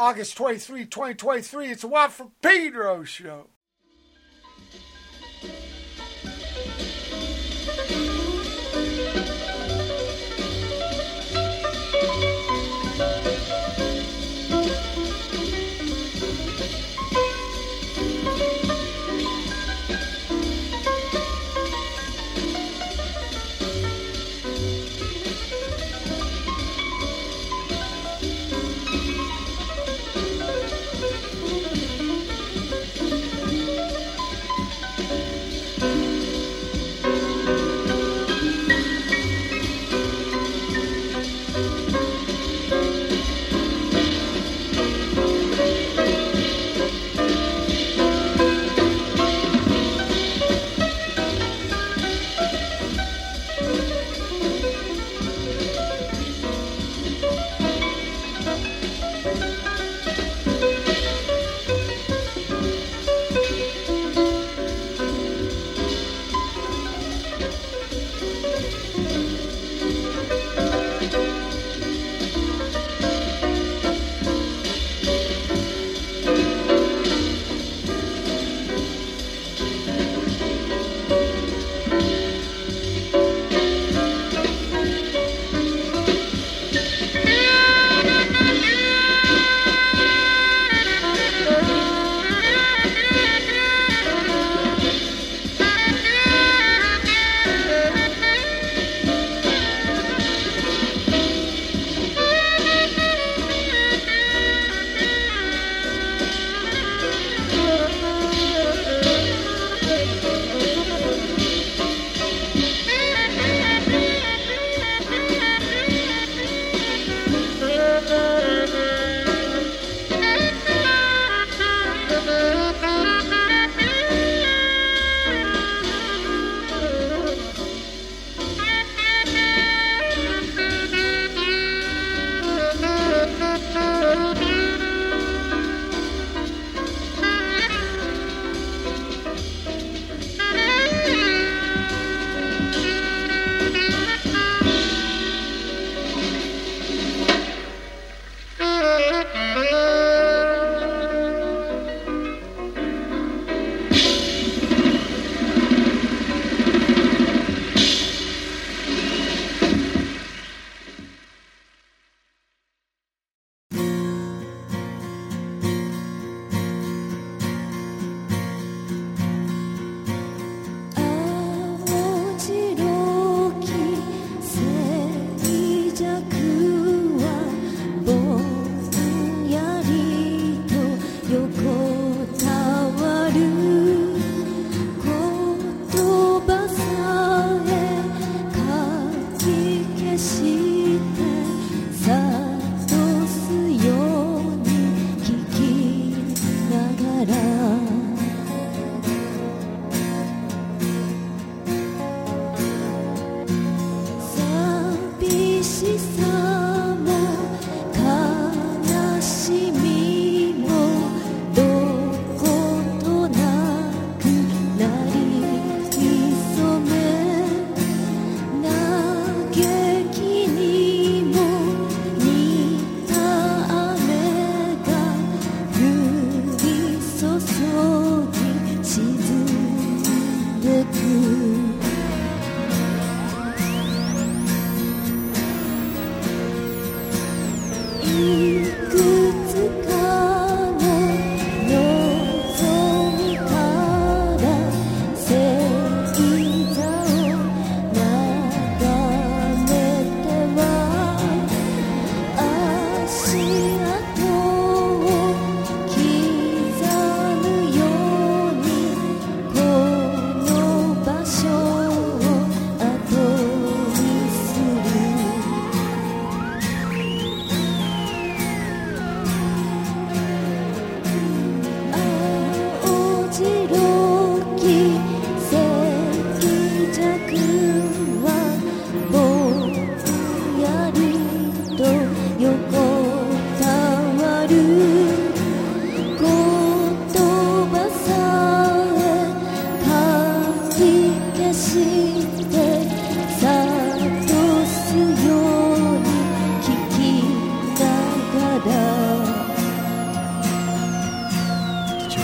August 23, 2023, it's a Watt from Pedro show.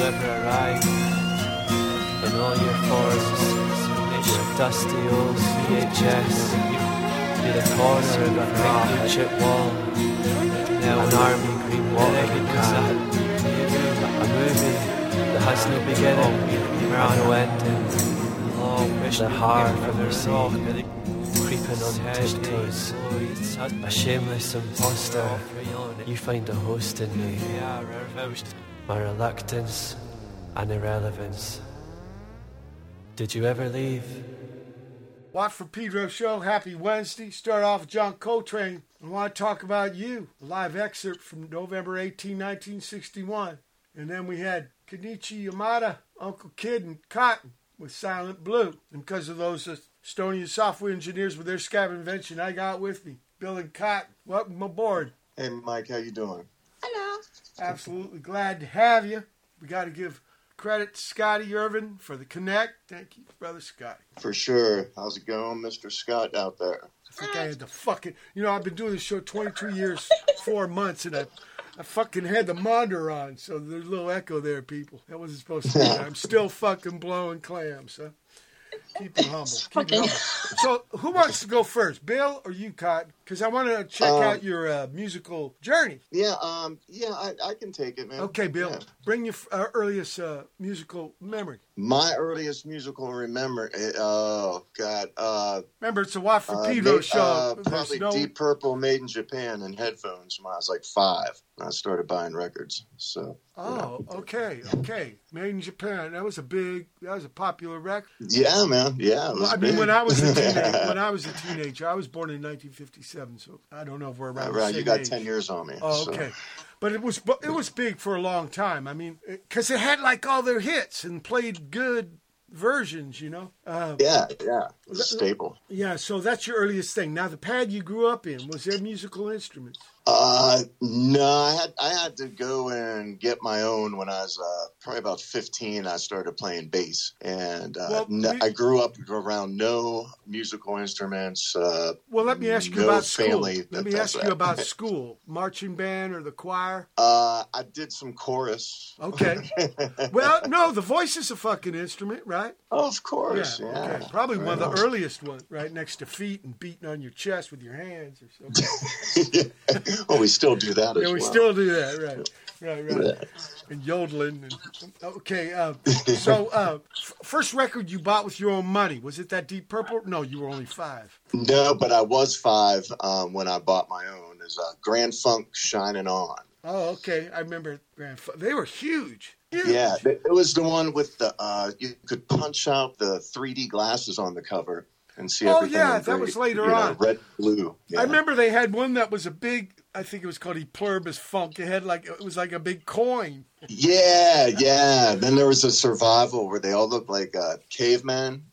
ever arrived. In all your forests, smash of dusty old VHS. You're the corner of a pink chip wall. Now an army green walking car. A movie that has no beginning, nor no ending. Long wish the heart of a rock, creeping on tiptoes. A shameless imposter. You find a host in me. My reluctance and irrelevance. Did you ever leave? Watch for Pedro Show. Happy Wednesday. Start off with John Coltrane. I want to talk about you. A live excerpt from November 18, 1961. And then we had Kenichi Yamada, Uncle Kid, and Cotton with Silent Blue. And because of those Estonian software engineers with their scab invention, I got with me Bill and Cotton. Welcome aboard. Hey, Mike. How you doing? Hello. Absolutely glad to have you. We got to give credit to Scotty Irvin for the connect. Thank you, Brother Scotty. For sure. How's it going, Mr. Scott out there? I think I had the fucking... You know, I've been doing this show 22 years, 4 months, and I fucking had the monitor on, so there's a little echo there, people. That wasn't supposed to be. I'm still fucking blowing clams, huh? Keep it humble. So, who wants to go first, Bill or you, Cotton? Because I want to check out your musical journey. I can take it, man. Okay, Bill, bring your earliest musical memory. My earliest musical memory, remember, it's a Watch for Pedro show. Probably Deep Purple, Made in Japan, and headphones when I was like 5. I started buying records, so. Oh, yeah. Okay. Made in Japan. That was a popular record. Yeah, man. Yeah. When I was a teenager, I was born in 1957, so I don't know if we're around. Right, you got age. 10 years on me. Oh, okay. So. But it was big for a long time. I mean, because it had like all their hits and played good versions, you know. Staple. Yeah, so that's your earliest thing. Now, the pad you grew up in, was there musical instruments? No, I had to go and get my own when I was probably about 15. I started playing bass, and I grew up around no musical instruments. Let me ask you about school. Let me ask you about school. Marching band or the choir? I did some chorus. Okay. Well, no, the voice is a fucking instrument, right? Oh, of course. Yeah. Okay. Probably one of the earliest ones, right next to feet and beating on your chest with your hands or something. Yeah. Oh, we still do that as well. Yeah, we still do that, right. Yeah. And yodeling. First record you bought with your own money, was it that Deep Purple? No, you were only 5. No, but I was 5 when I bought my own. It was Grand Funk Shining On. Oh, okay. I remember Grand Funk. They were huge. Yeah, it was the one with the, you could punch out the 3D glasses on the cover. And see everything that was later on. Red, blue. Yeah. I remember they had one that was a big, I think it was called E Pluribus Funk. It was like a big coin. Yeah. Then there was a survival where they all looked like cavemen.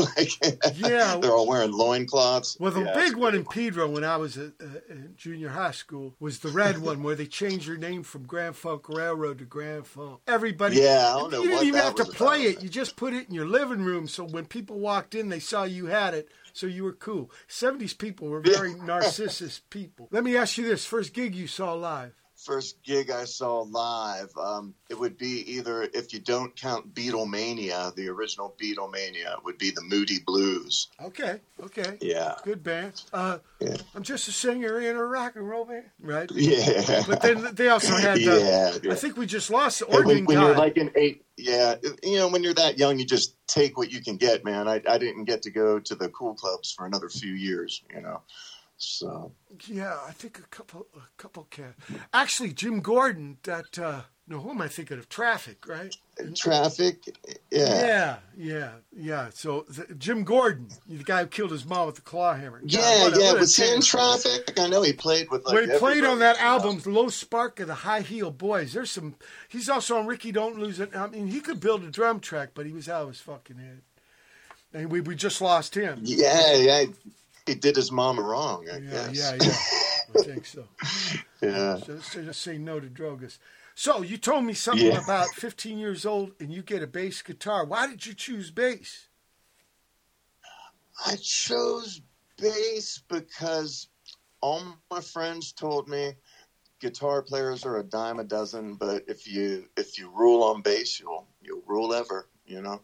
They're all wearing loincloths. Well, the big one in Pedro when I was in junior high school was the red one where they changed your name from Grand Funk Railroad to Grand Funk. Everybody, you didn't even have to play it. You just put it in your living room, so when people walked in, they saw you had it, so you were cool. 70s people were very narcissist people. Let me ask you this: first gig you saw live? First gig I saw live, it would be either, if you don't count Beatlemania, the original Beatlemania would be the Moody Blues. Okay. Yeah. Good band. I'm just a singer in a rock and roll band. Right? Yeah. But then they also had the... Yeah. I think we just lost the organ guy. When you're like an 8... Yeah, you know, when you're that young, you just take what you can get, man. I didn't get to go to the cool clubs for another few years, you know. So yeah, I think a couple can. Actually, Jim Gordon. That who am I thinking of? Traffic, right? Traffic. Yeah. So Jim Gordon, the guy who killed his mom with the claw hammer. Was he in Traffic? I know he played with. He played on that album, Low Spark of the High Heel Boys. There's some. He's also on Ricky Don't Lose It. I mean, he could build a drum track, but he was out of his fucking head, and we just lost him. Yeah. He did his mama wrong, I guess. Yeah. I think so. Yeah. So just say no to drogas. So you told me something about 15 years old and you get a bass guitar. Why did you choose bass? I chose bass because all my friends told me guitar players are a dime a dozen, but if you rule on bass, you'll rule ever. You know,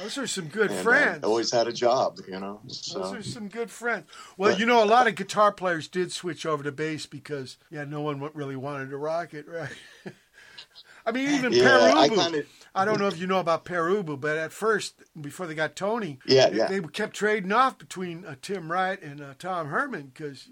those are some good friends. Always had a job, you know. So. Those are some good friends. Well, but, you know, a lot of guitar players did switch over to bass because, yeah, no one really wanted to rock it, right? I mean, even Perubu. I don't know if you know about Perubu, but at first, before they got Tony, they kept trading off between Tim Wright and Tom Herman because,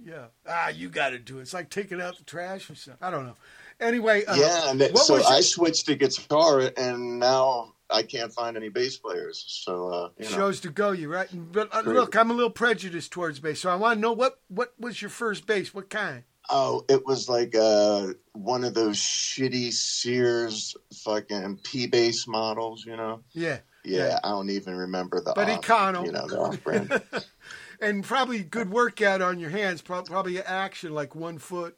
you got to do it. It's like taking out the trash or something. I don't know. Anyway, I switched to guitar, and now I can't find any bass players. So shows to go, you right? But look, I'm a little prejudiced towards bass, so I want to know what was your first bass? What kind? Oh, it was like one of those shitty Sears fucking P bass models, you know? Yeah. Yeah, I don't even remember but Econo, you know, the off brand. And probably good workout on your hands, probably action like 1 foot.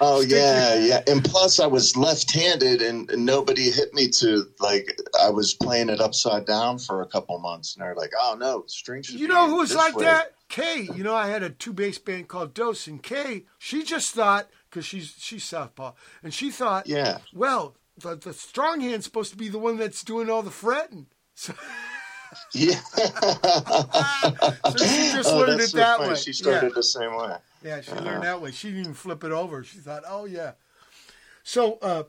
Oh, yeah. And plus I was left-handed and nobody hit me to, like, I was playing it upside down for a couple months. And they're like, oh, no, string should be this way. You know who was like that? Kay. You know, I had a two-bass band called Dose, and Kay, she just thought, because she's southpaw, and she thought, well, the strong hand's supposed to be the one that's doing all the fretting. So... Yeah. So she just learned it that way. She started the same way. Yeah, she learned that way. She didn't even flip it over. She thought, oh, yeah. So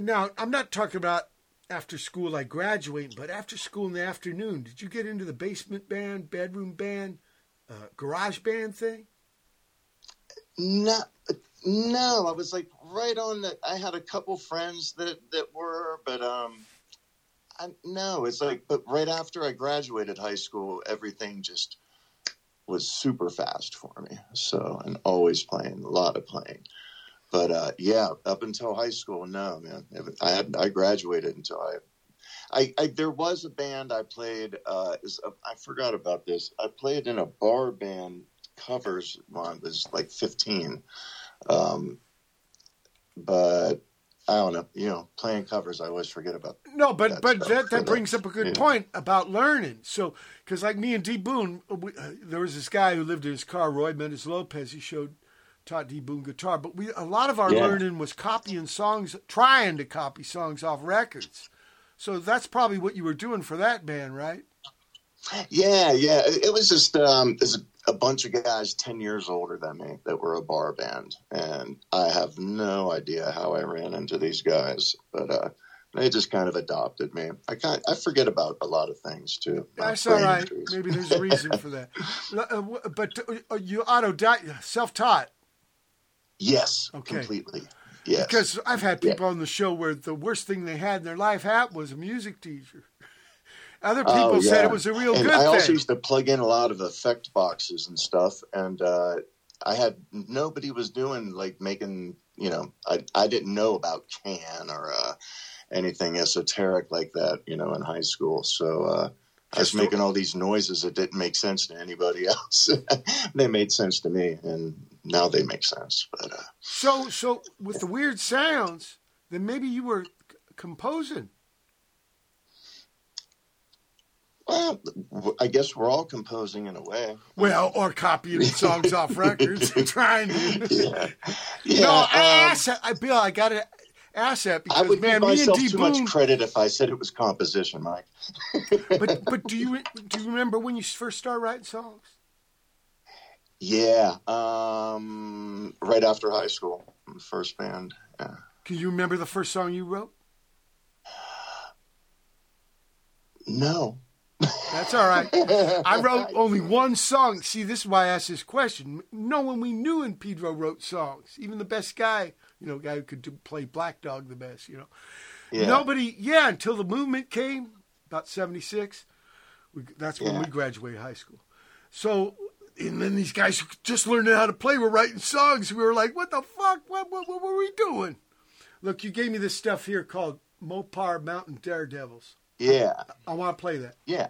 now I'm not talking about after school, like graduating, but after school in the afternoon, did you get into the basement band, bedroom band, garage band thing? No, I was like right on the – I had a couple friends that were, but – no, it's like, but right after I graduated high school, everything just was super fast for me. So, and always playing, a lot of playing. But up until high school, no, man. I graduated until I there was a band I played. I forgot about this. I played in a bar band covers when I was like 15, but. I don't know, you know, playing covers, I always forget about. No, but that brings up a good point about learning. So, because like me and Dee Boone, there was this guy who lived in his car, Roy Mendez Lopez. He taught Dee Boone guitar, but a lot of our learning was copying songs, trying to copy songs off records. So that's probably what you were doing for that band, right? Yeah. It was just there's a bunch of guys 10 years older than me that were a bar band, and I have no idea how I ran into these guys, but they just kind of adopted me. I forget about a lot of things too. That's all right. Maybe there's a reason for that. But you self-taught? Yes, okay. Completely. Yes. Because I've had people on the show where the worst thing they had in their life was a music teacher. Other people said it was a real good thing. I also used to plug in a lot of effect boxes and stuff, and I had nobody was doing like making. You know, I didn't know about can or anything esoteric like that. You know, in high school, so I was making all these noises that didn't make sense to anybody else. They made sense to me, and now they make sense. But so with the weird sounds, then maybe you were composing. Well, I guess we're all composing in a way. Well, or copying songs off records and trying to. Yeah. No, Bill, I got to ask that because, I would give myself too much credit if I said it was composition, Mike. But do you remember when you first started writing songs? Yeah, right after high school, first band. Yeah. Can you remember the first song you wrote? No. That's all right. I wrote only one song. See, this is why I asked this question. No one we knew in Pedro wrote songs. Even the best guy, you know, guy who could play Black Dog the best, you know. Yeah. Nobody, until the movement came, about 76. That's when we graduated high school. So, and then these guys who just learned how to play were writing songs. We were like, what the fuck? What were we doing? Look, you gave me this stuff here called Mopar Mountain Daredevils. Yeah. I want to play that. Yeah.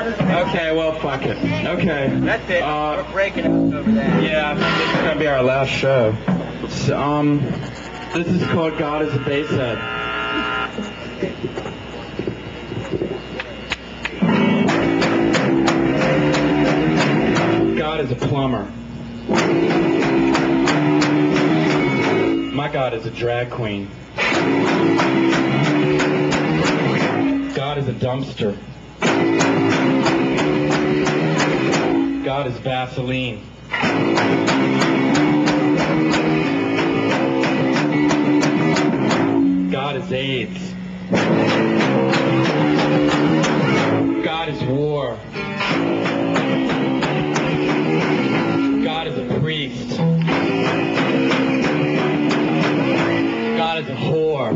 Okay, well, fuck it. Okay. That's it. We're breaking up over there. Yeah, this is going to be our last show. So, this is called God is a Basehead. God is a plumber. My God is a drag queen. God is a dumpster. God is Vaseline. God is AIDS. God is war. God is a priest. God is a whore.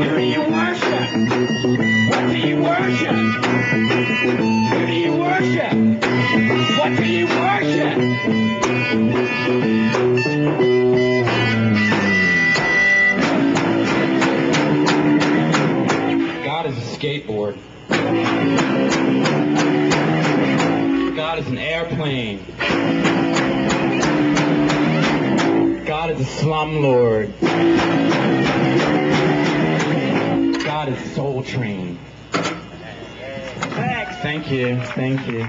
Who do you worship? What do you worship? Who do you worship? What do you worship? God is a skateboard. God is an airplane. God is a slumlord. God is Soul Train. Thank you, thank you.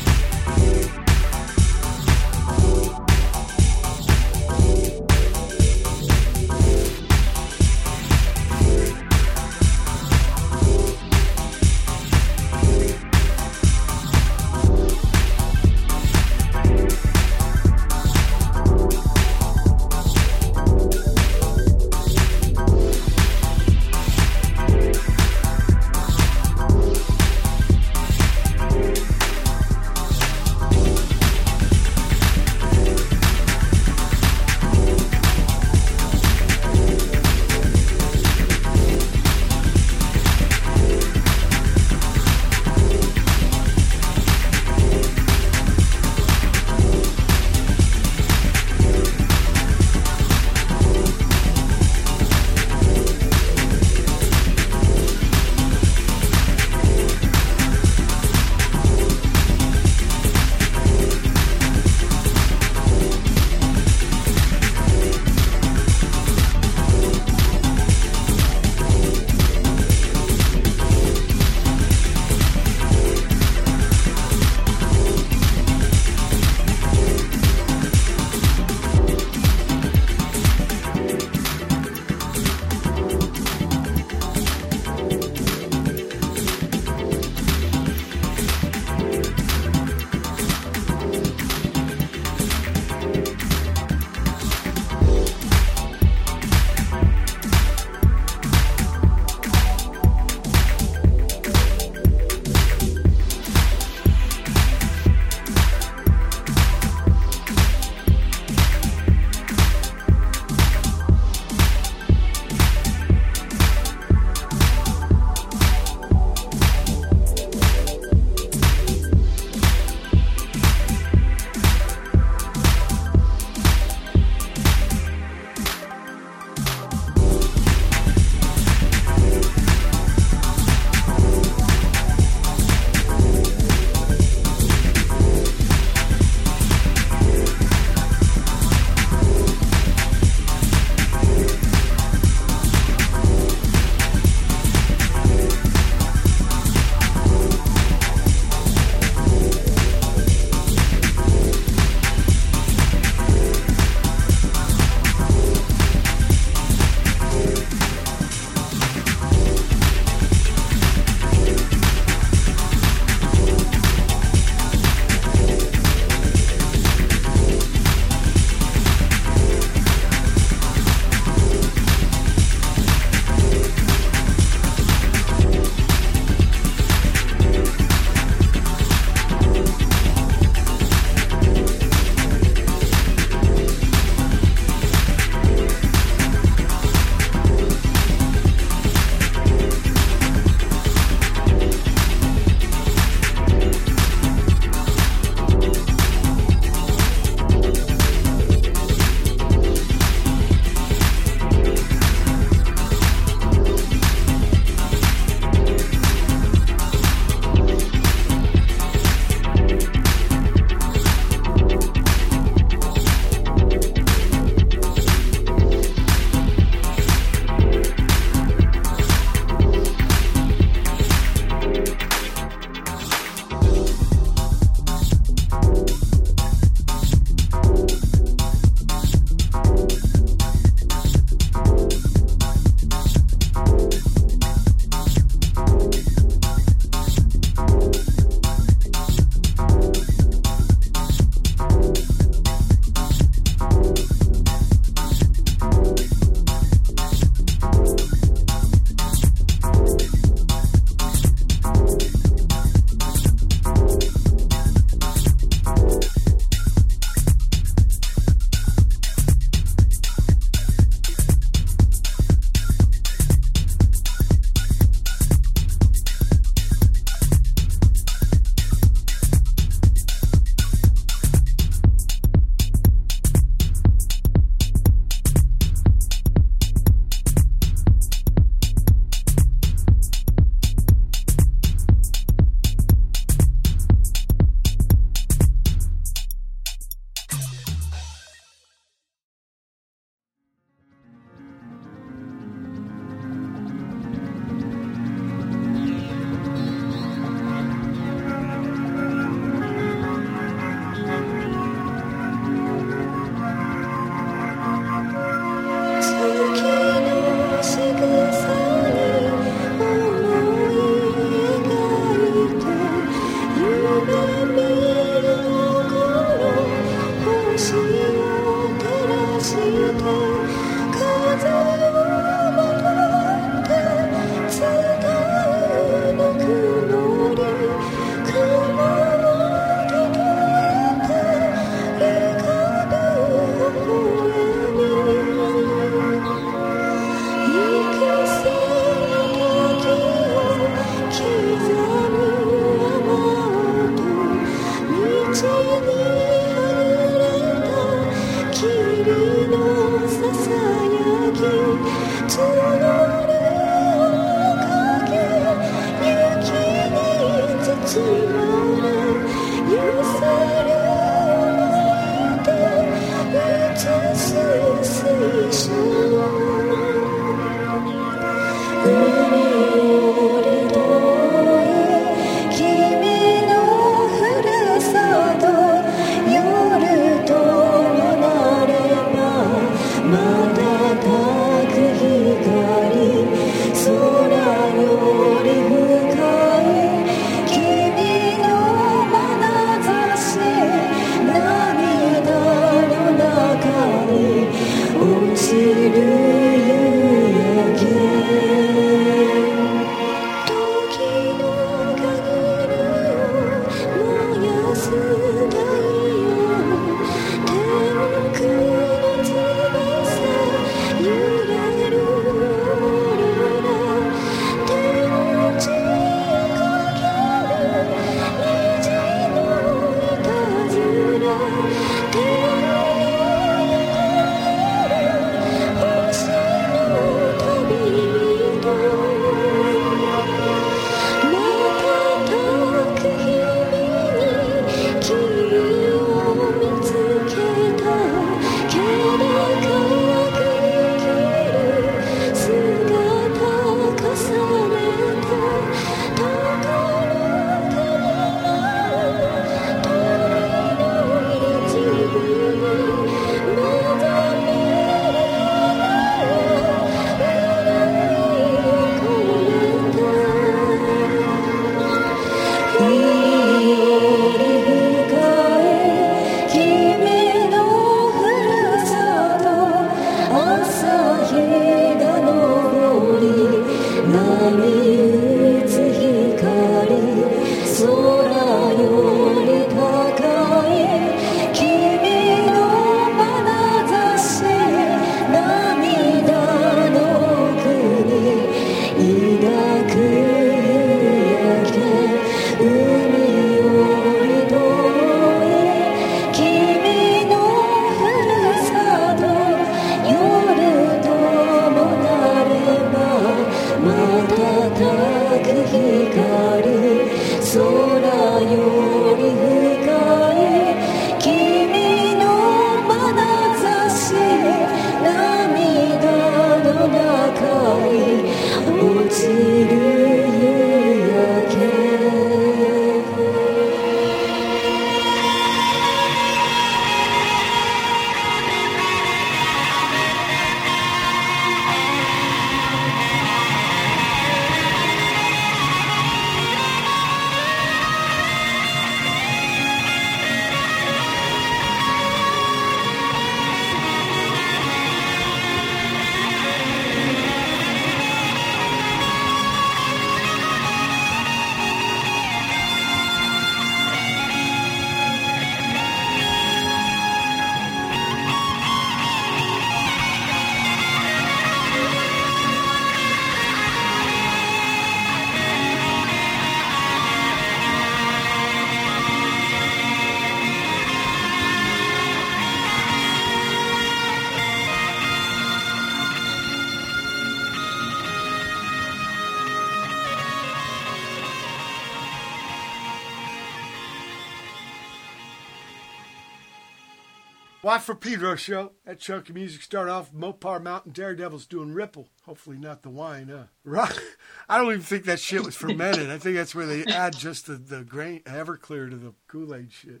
For Pedro show. That chunk of music started off Mopar Mountain Daredevils doing Ripple. Hopefully not the wine, huh? Rock. I don't even think that shit was fermented. I think that's where they add just the grain Everclear to the Kool-Aid shit.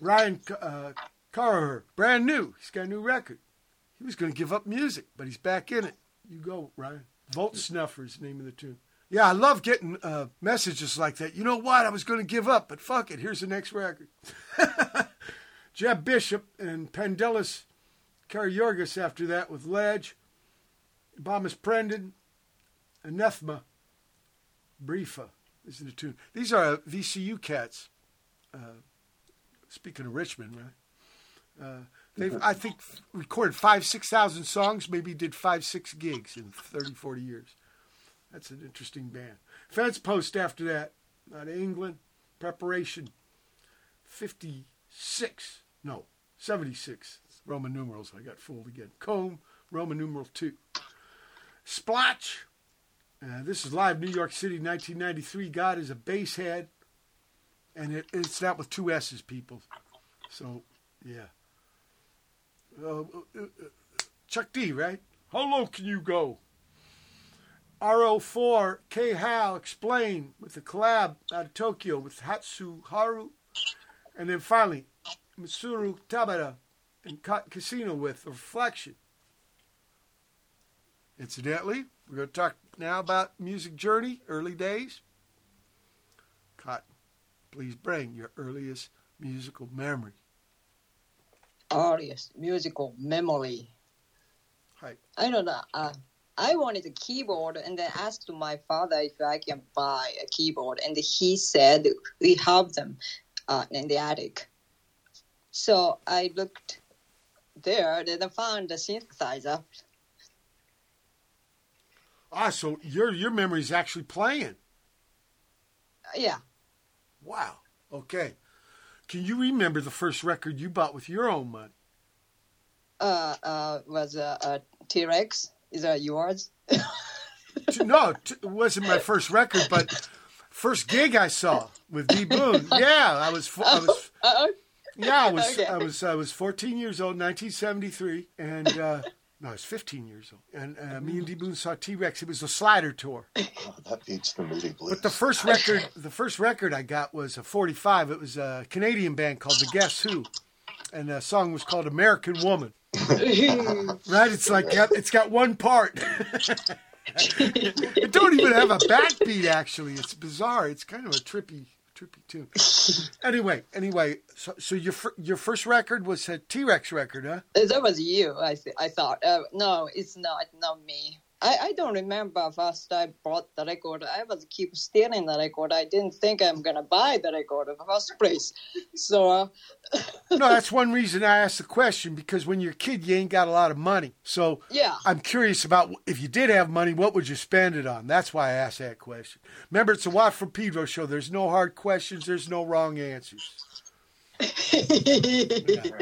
Ryan Carraher, brand new. He's got a new record. He was going to give up music, but he's back in it. You go, Ryan. Volt Snuffer is the name of the tune. Yeah, I love getting messages like that. You know what? I was going to give up, but fuck it. Here's the next record. Jeb Bishop and Pandelis Karayorgis after that with Ledge, Bamas Prendon, Anathema, Briefa is the tune. These are VCU cats. Speaking of Richmond, right? They've, I think, recorded 6,000 songs, maybe did 5-6 gigs in 30-40 years. That's an interesting band. Fence Post after that, out of England, Preparation, 50. 76 Roman numerals. I got fooled again. Comb, Roman numeral 2. Splotch. This is live New York City, 1993. God is a Basehead. And it's that with two S's, people. So, yeah. Chuck D, right? How low can you go? RO4, K. Hal, Explain, with the collab out of Tokyo with Hatsuharu. And then finally, Mitsuru Tabata and Cotton Casino with a Reflection. Incidentally, we're going to talk now about Music Journey, early days. Cotton, please bring your earliest musical memory. Earliest musical memory. Hi. I don't know. I wanted a keyboard and then asked my father if I can buy a keyboard. And he said, we have them in the attic. So I looked there and I found a synthesizer. Ah, so your memory is actually playing. Yeah. Wow. Okay. Can you remember the first record you bought with your own money? Was T-Rex. Is that yours? No, it wasn't my first record, but first gig I saw with Dee Boone. Yeah, I was 14 years old, 1973, and I was 15 years old, and me and Dee Boone saw T-Rex. It was the Slider tour. Oh, that beats the Moody Blues. But the first record I got was a 45. It was a Canadian band called The Guess Who, and the song was called American Woman. Right? It's like, it's got one part. It don't even have a backbeat, actually. It's bizarre. It's kind of a trippy tune. Anyway, so your first record was a T-Rex record, huh? That was you, I thought. No, it's not me. I don't remember first I bought the record. I was keep stealing the record. I didn't think I'm going to buy the record in the first place. So, No, that's one reason I asked the question, because when you're a kid, you ain't got a lot of money. So yeah. I'm curious about if you did have money, what would you spend it on? That's why I asked that question. Remember, it's a Watt from Pedro show. There's no hard questions. There's no wrong answers. Yeah.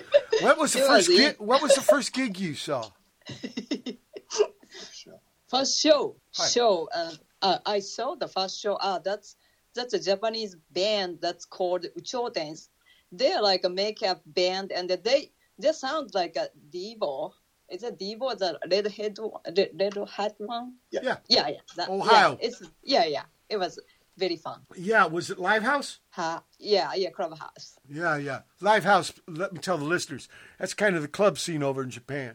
What was the first gig you saw? First show. Hi. I saw the first show. That's a Japanese band that's called Uchotens. They're like a makeup band, and they sound like a Devo. Is it Devo, the red hat one? Yeah. That, Ohio. Yeah, yeah. It was very fun. Yeah, was it Live House? Yeah, Club House. Yeah. Live House. Let me tell the listeners, that's kind of the club scene over in Japan.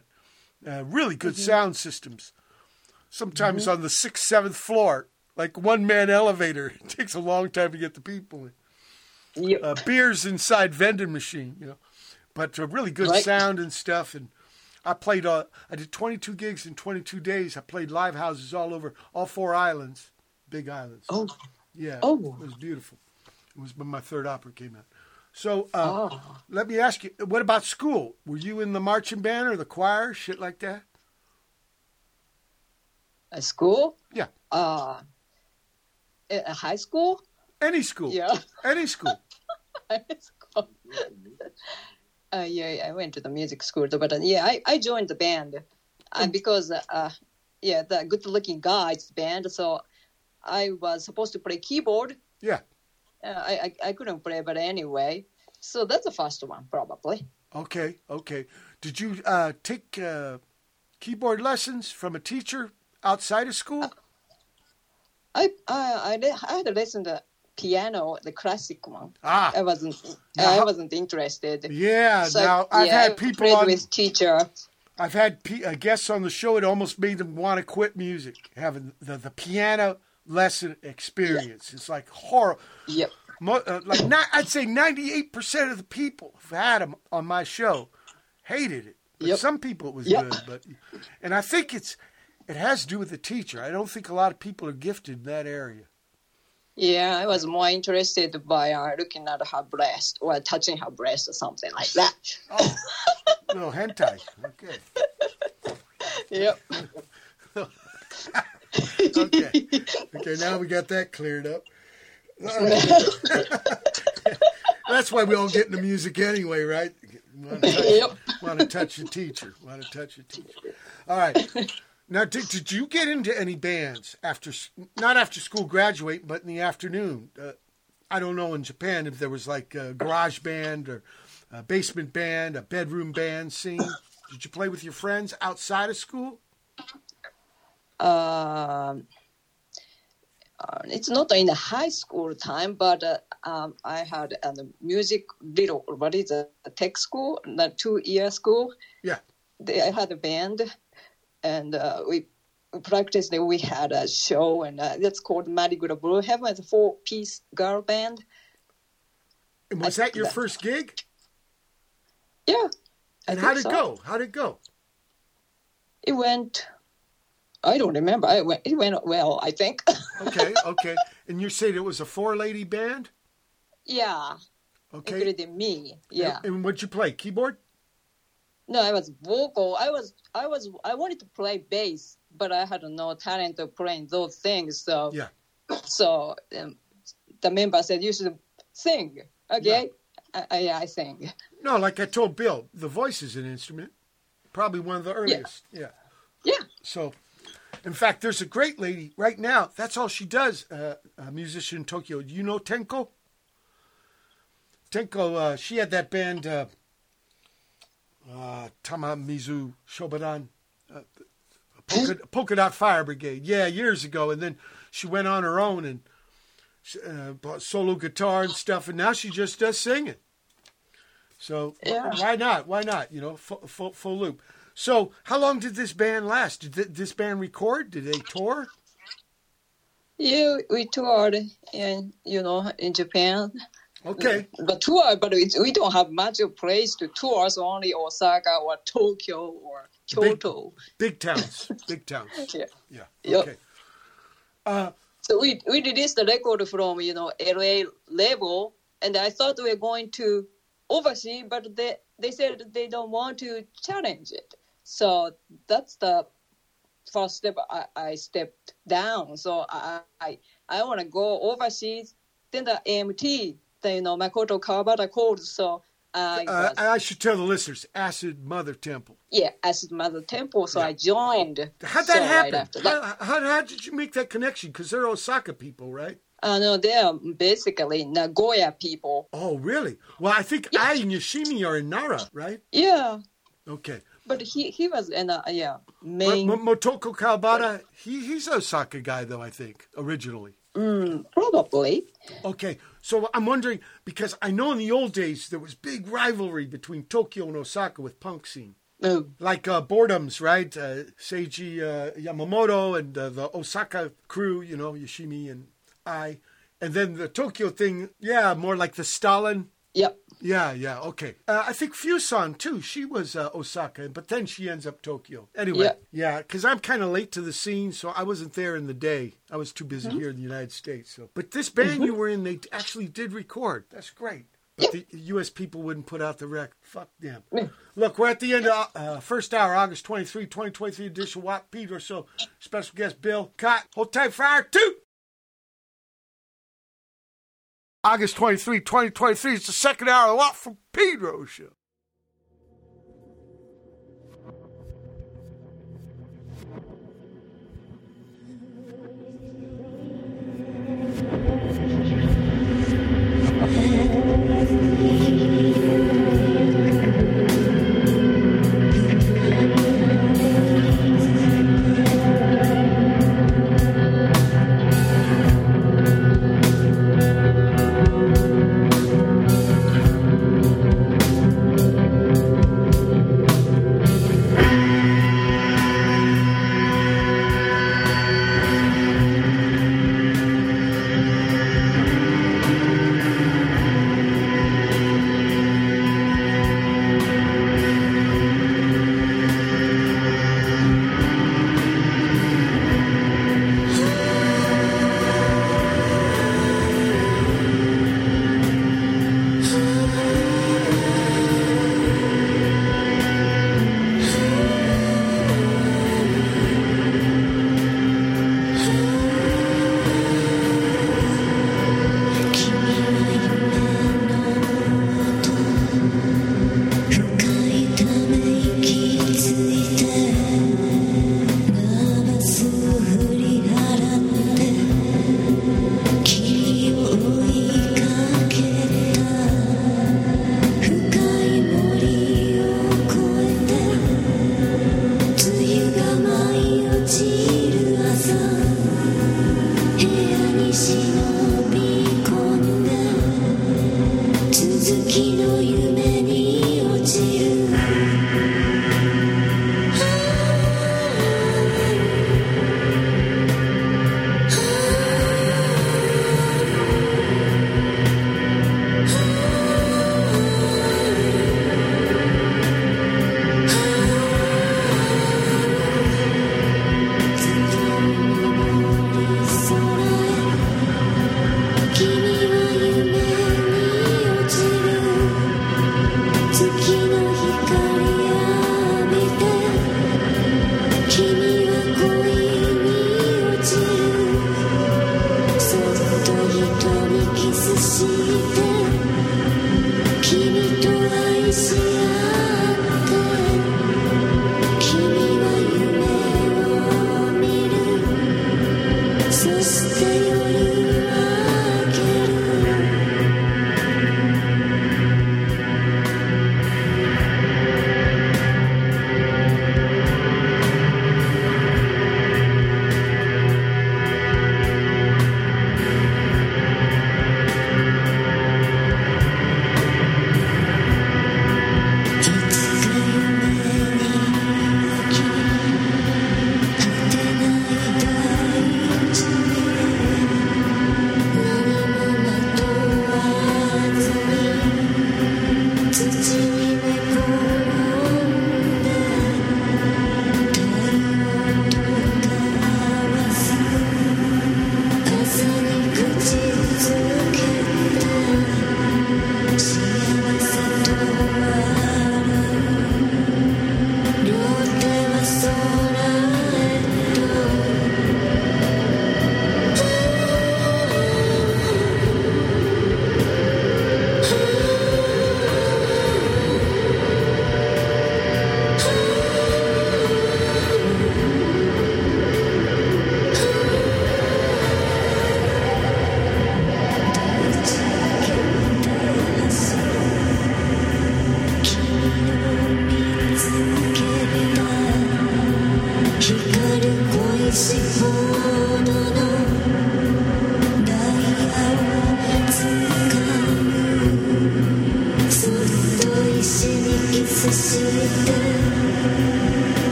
Really good sound systems. Sometimes on the 6th, 7th floor, like one-man elevator. It takes a long time to get the people in. Yep. Beers inside vending machine, you know. But really good sound and stuff. And I did 22 gigs in 22 days. I played live houses all over, all four islands, big islands. Oh. Yeah. Oh. It was beautiful. It was when my third opera came out. So Let me ask you, what about school? Were you in the marching band or the choir, shit like that? A school? Yeah. A high school? Any school. Yeah. Any school. High school. I went to the music school, but I joined the band because, the good-looking guys band, so I was supposed to play keyboard. Yeah. I couldn't play, but anyway. So that's the first one, probably. Okay. Did you take keyboard lessons from a teacher? Outside of school, I had to listen to piano, the classic one. I wasn't interested. Yeah, so I've had people played with teacher. I've had guests on the show. It almost made them want to quit music. Having the piano lesson experience, It's like horror. Yep. I'd say 98% of the people who've had them on my show hated it. But some people it was good, and I think it's. It has to do with the teacher. I don't think a lot of people are gifted in that area. Yeah, I was more interested by looking at her breast or touching her breast or something like that. Oh, no, hentai. Okay. Yep. Okay. Okay, now we got that cleared up. That's why we all get into music anyway, right? Want to touch your teacher. Want to touch your teacher. All right. Now, did you get into any bands after, not after school graduate, but in the afternoon? I don't know in Japan if there was like a garage band or a basement band, a bedroom band scene. Did you play with your friends outside of school? It's not in the high school time, but I had a music little, what is it, a tech school, a 2-year school. Yeah. I had a band, and we practiced, we had a show, and that's called Mardi Gras Blue Heaven. It's a 4-piece girl band. And was that your first gig? Yeah. And how did it go? How did it go? It went... I don't remember. It went well, I think. Okay. And you said it was a 4-lady band? Yeah. Okay. Including me. Yeah. And what'd you play? Keyboard? No, I was vocal. I wanted to play bass, but I had no talent of playing those things. So. Yeah. So the member said, "You should sing." Okay. Yeah. I sing. No, like I told Bill, the voice is an instrument. Probably one of the earliest. Yeah. So. In fact, there's a great lady right now. That's all she does, a musician in Tokyo. You know Tenko? Tenko, she had that band, Tamamizu Shobodan, Polka Dot Fire Brigade. Yeah, years ago. And then she went on her own and bought solo guitar and stuff. And now she just does singing. So why not? Why not? You know, full loop. So, how long did this band last? Did this band record? Did they tour? Yeah, we toured in Japan. Okay. But we don't have much of place to tour, so only Osaka or Tokyo or Kyoto. Big towns. Yeah. Yep. Okay. So we released the record from, LA label, and I thought we were going to overseas, but they said they don't want to challenge it. So that's the first step. I stepped down. So I want to go overseas. Then the AMT, Makoto Kawabata called. So I should tell the listeners, Acid Mother Temple. Yeah, Acid Mother Temple. So I joined. How'd that happen? How did you make that connection? Because they're Osaka people, right? No, they're basically Nagoya people. Oh, really? Well, I think I and Yoshimi are in Nara, right? Yeah. Okay. But he was in main... Motoko Kawabata, he's an Osaka guy, though, I think, originally. Probably. Okay. So I'm wondering, because I know in the old days there was big rivalry between Tokyo and Osaka with punk scene. Like Boredoms, right? Seiji Yamamoto and the Osaka crew, Yoshimi and... and then the Tokyo thing, more like the Stalin. Yep. Yeah, okay. I think Fusan, too, she was Osaka, but then she ends up Tokyo. Anyway, because I'm kind of late to the scene, so I wasn't there in the day. I was too busy here in the United States. So, but this band you were in, they actually did record. That's great. But the U.S. people wouldn't put out the record. Fuck them. Look, we're at the end of first hour, August 23, 2023 edition. Watt Peter, so special guest Bill Cott. Hold tight for hour two. August 23, 2023, it's the second hour of Watt from Pedro Show.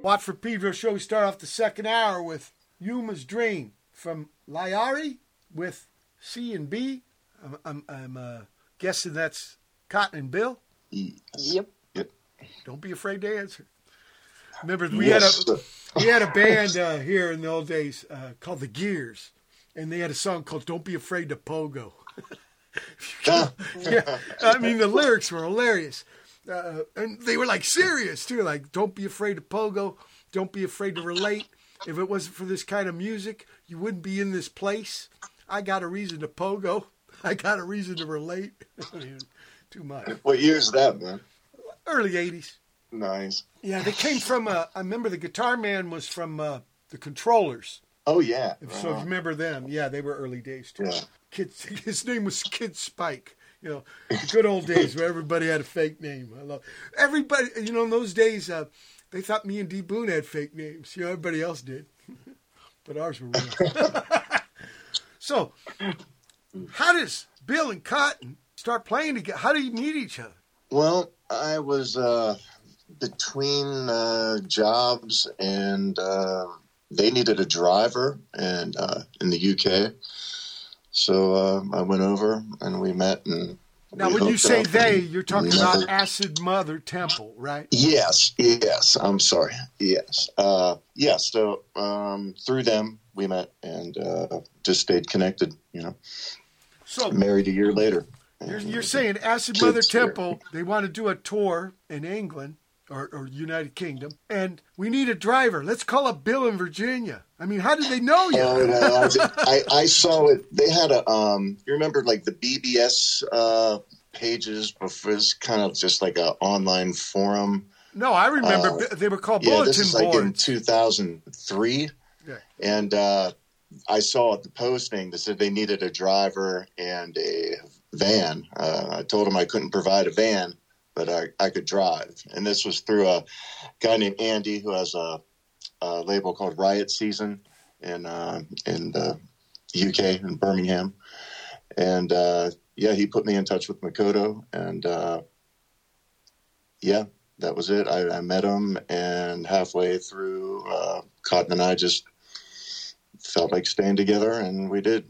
Watch for Pedro show. We start off the second hour with Yuma's Dream from Lyari with C and B. I'm guessing that's Cotton and Bill. Yep. Don't be afraid to answer. Remember, we had a band here in the old days called the Gears, and they had a song called "Don't Be Afraid to Pogo." Yeah, I mean the lyrics were hilarious. And they were like serious too, like don't be afraid to pogo, don't be afraid to relate. If it wasn't for this kind of music, you wouldn't be in this place. I got a reason to pogo. I got a reason to relate. Too much. What year is that, man? Early 80s. Nice. Yeah, they came from, I remember the guitar man was from the Controllers. Oh, yeah. So if you remember them. Yeah, they were early days too. Yeah. His name was Kid Spike. You know, the good old days where everybody had a fake name. I love everybody. You know, in those days, they thought me and Dee Boone had fake names. You know, everybody else did, but ours were real. So, how does Bill and Cotton start playing together? How do you meet each other? Well, I was between jobs, and they needed a driver, and in the UK. So I went over and we met. And now, when you say they, you're talking about Acid Mother Temple, right? Yes, yes. I'm sorry. Yes. Yes. Yeah, so through them, we met and just stayed connected, you know. So married a year later. You're saying Acid Mother Temple, they want to do a tour in England or United Kingdom, and we need a driver. Let's call up Bill in Virginia. I mean, how did they know you? I saw it. They had a, you remember like the BBS pages before, it's kind of just like an online forum. No, I remember they were called bulletin boards. Yeah, this is like in 2003. Yeah. And I saw the posting that said they needed a driver and a van. I told them I couldn't provide a van, but I could drive. And this was through a guy named Andy who has a label called Riot Season in the UK, in Birmingham. And yeah, he put me in touch with Makoto. And yeah, that was it. I met him, and halfway through, Cotton and I just felt like staying together, and we did.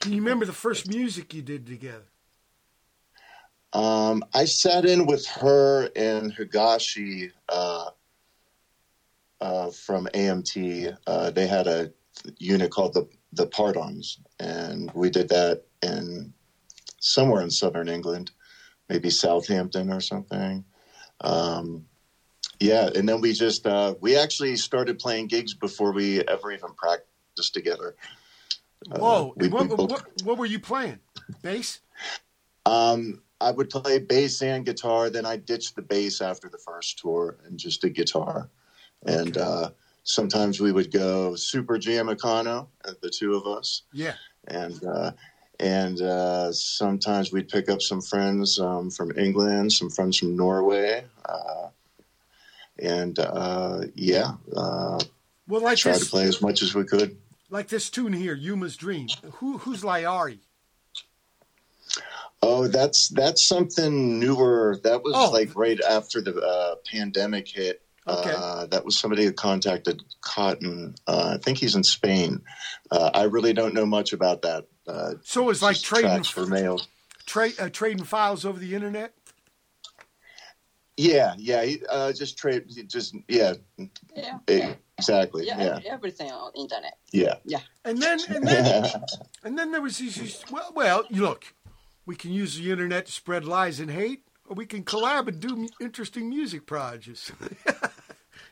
Can you remember the first music you did together? I sat in with her and Higashi from AMT. They had a unit called the Pardons, and we did that in somewhere in southern England, maybe Southampton or something. Yeah, and then we just we actually started playing gigs before we ever even practiced together. Whoa! What were you playing? Bass? I would play bass and guitar. Then I ditched the bass after the first tour and just did guitar. Okay. And sometimes we would go super jamicano, the two of us. Yeah. And sometimes we'd pick up some friends from England, some friends from Norway, yeah. Well, like try to play as much as we could. Like this tune here, Yuma's Dream. Who's Lyari? Oh, that's something newer. That was like right after the pandemic hit. Okay. That was somebody who contacted Cotton. I think he's in Spain. I really don't know much about that. So it was like trading for mail, trading files over the internet. Yeah, yeah. Yeah. Exactly. Yeah, yeah. Everything on the internet. Yeah. Yeah. And then there was these. Well, you look. We can use the internet to spread lies and hate, or we can collab and do interesting music projects.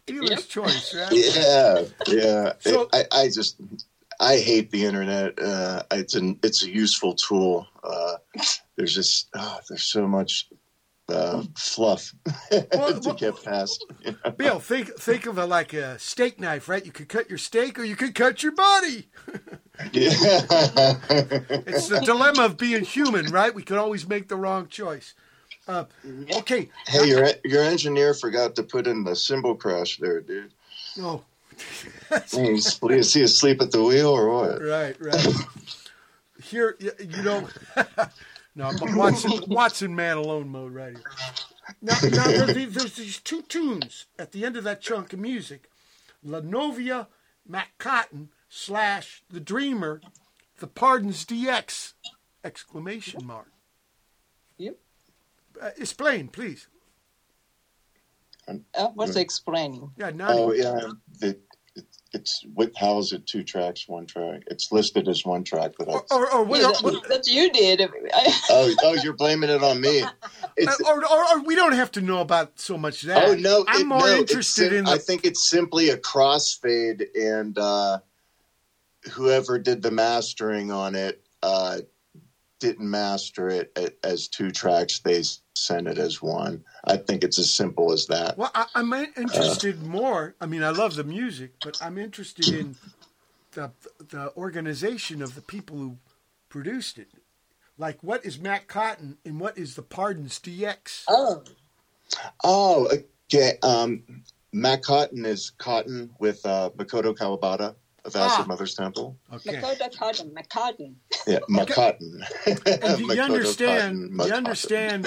Dealer's choice, right? Yeah, yeah. So, I hate the internet. It's a useful tool. There's just there's so much fluff to get past. You know? Bill, think of it like a steak knife, right? You could cut your steak, or you could cut your body. Yeah. It's the dilemma of being human, right? We can always make the wrong choice. Okay. Hey, your engineer forgot to put in the cymbal crash there, dude. Oh. What do you see, asleep at the wheel or what? Right. Here, you know. No, but Watson man alone mode right here. Now there's these two tunes at the end of that chunk of music. La Novia McCotton / The Dreamer, The Pardons DX! ! Yep. Explain, please. What's explaining? Yeah, it's Whithow's at 2 tracks, 1 track. It's listed as 1 track, but that you did. You're blaming it on me. Or we don't have to know about so much that. Oh no, I'm more interested in. I think it's simply a crossfade and. Whoever did the mastering on it didn't master it as 2 tracks. They sent it as 1. I think it's as simple as that. Well, I'm interested more. I mean, I love the music, but I'm interested in the organization of the people who produced it. Like, what is Matt Cotton and what is the Pardons DX? Oh, okay. Matt Cotton is Cotton with Makoto Kawabata. Of Acid Mothers Temple. Okay. McCotton. Yeah, McCotton. And do you understand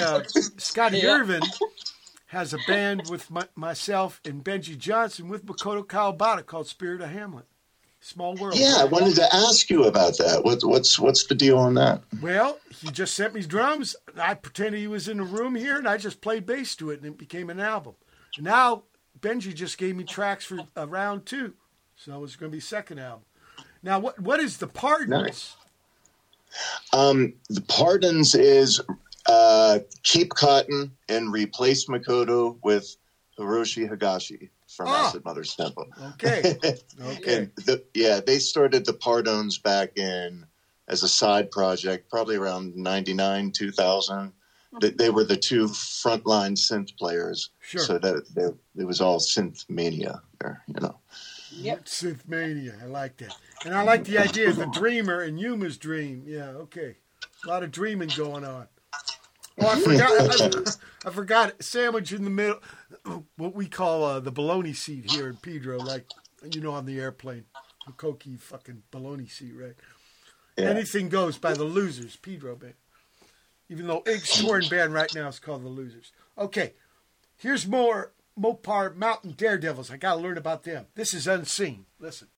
Scotty Irvin has a band with myself and Benji Johnson with Makoto Kawabata called Spirit of Hamlet. Small world. Yeah, I wanted to ask you about that. What's the deal on that? Well, he just sent me drums. I pretended he was in the room here, and I just played bass to it, and it became an album. Now, Benji just gave me tracks for round two, so it's going to be second album. Now, what is The Pardons? Nice. The Pardons is keep Cotton and replace Makoto with Hiroshi Higashi from Acid Mothers Temple. Okay. And they started The Pardons back in as a side project, probably around 99, 2000. They were the two frontline synth players, so that it was all synth mania there, you know. Yep, synth mania. I like that, and I like the idea of the dreamer and Yuma's Dream. Yeah, okay, a lot of dreaming going on. Oh, I forgot sandwich in the middle. What we call the bologna seat here in Pedro, like on the airplane, the Koki fucking bologna seat, right? Yeah. Anything Goes by The Losers, Pedro band. Even though Ig's touring band right now is called The Losers. Okay, here's more Mopar Mountain Daredevils. I got to learn about them. This is Unseen. Listen.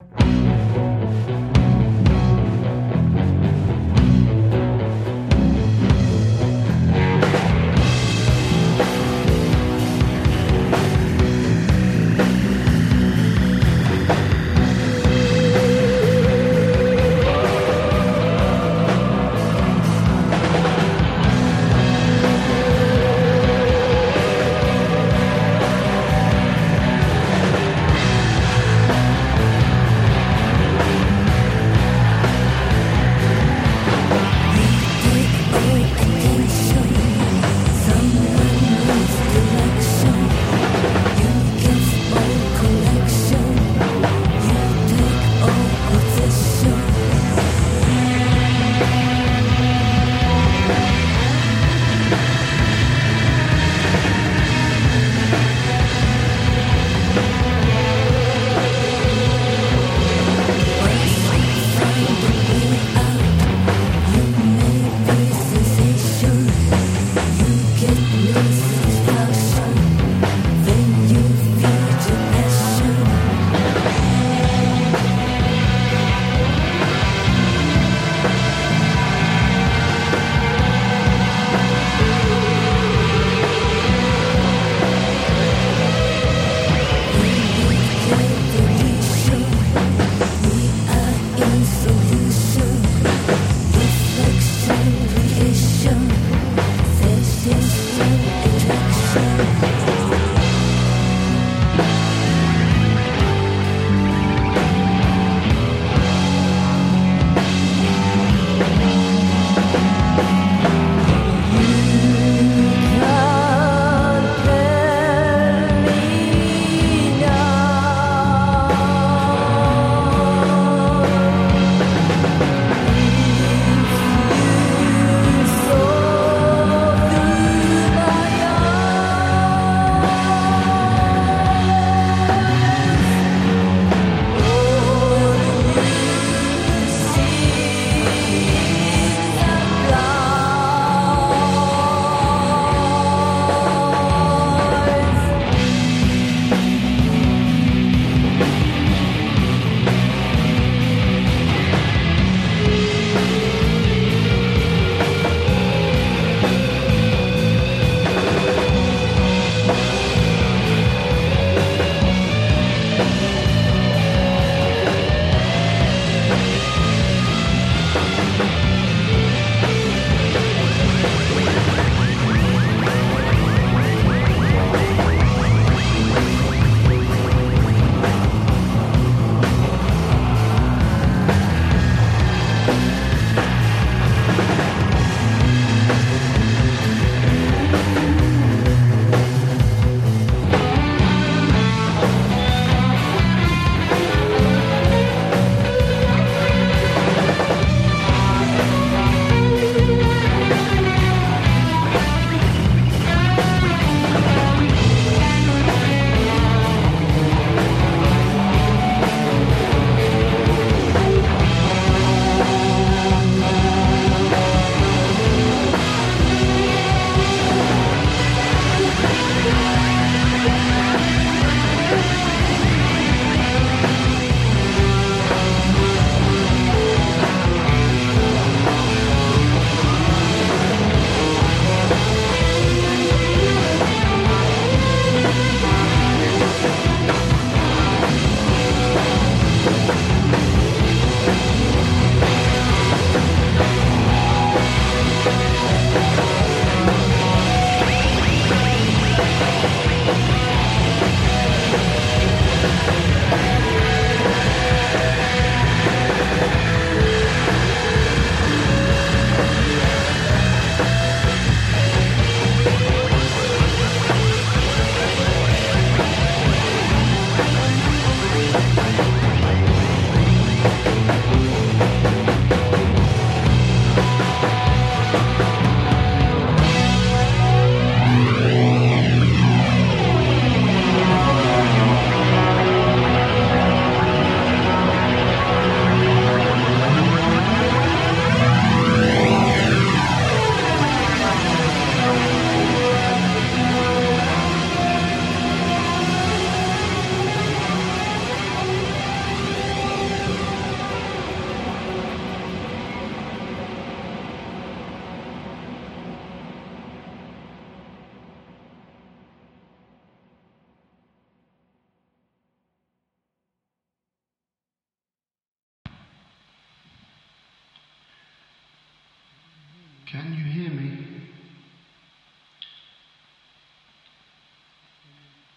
Can you hear me?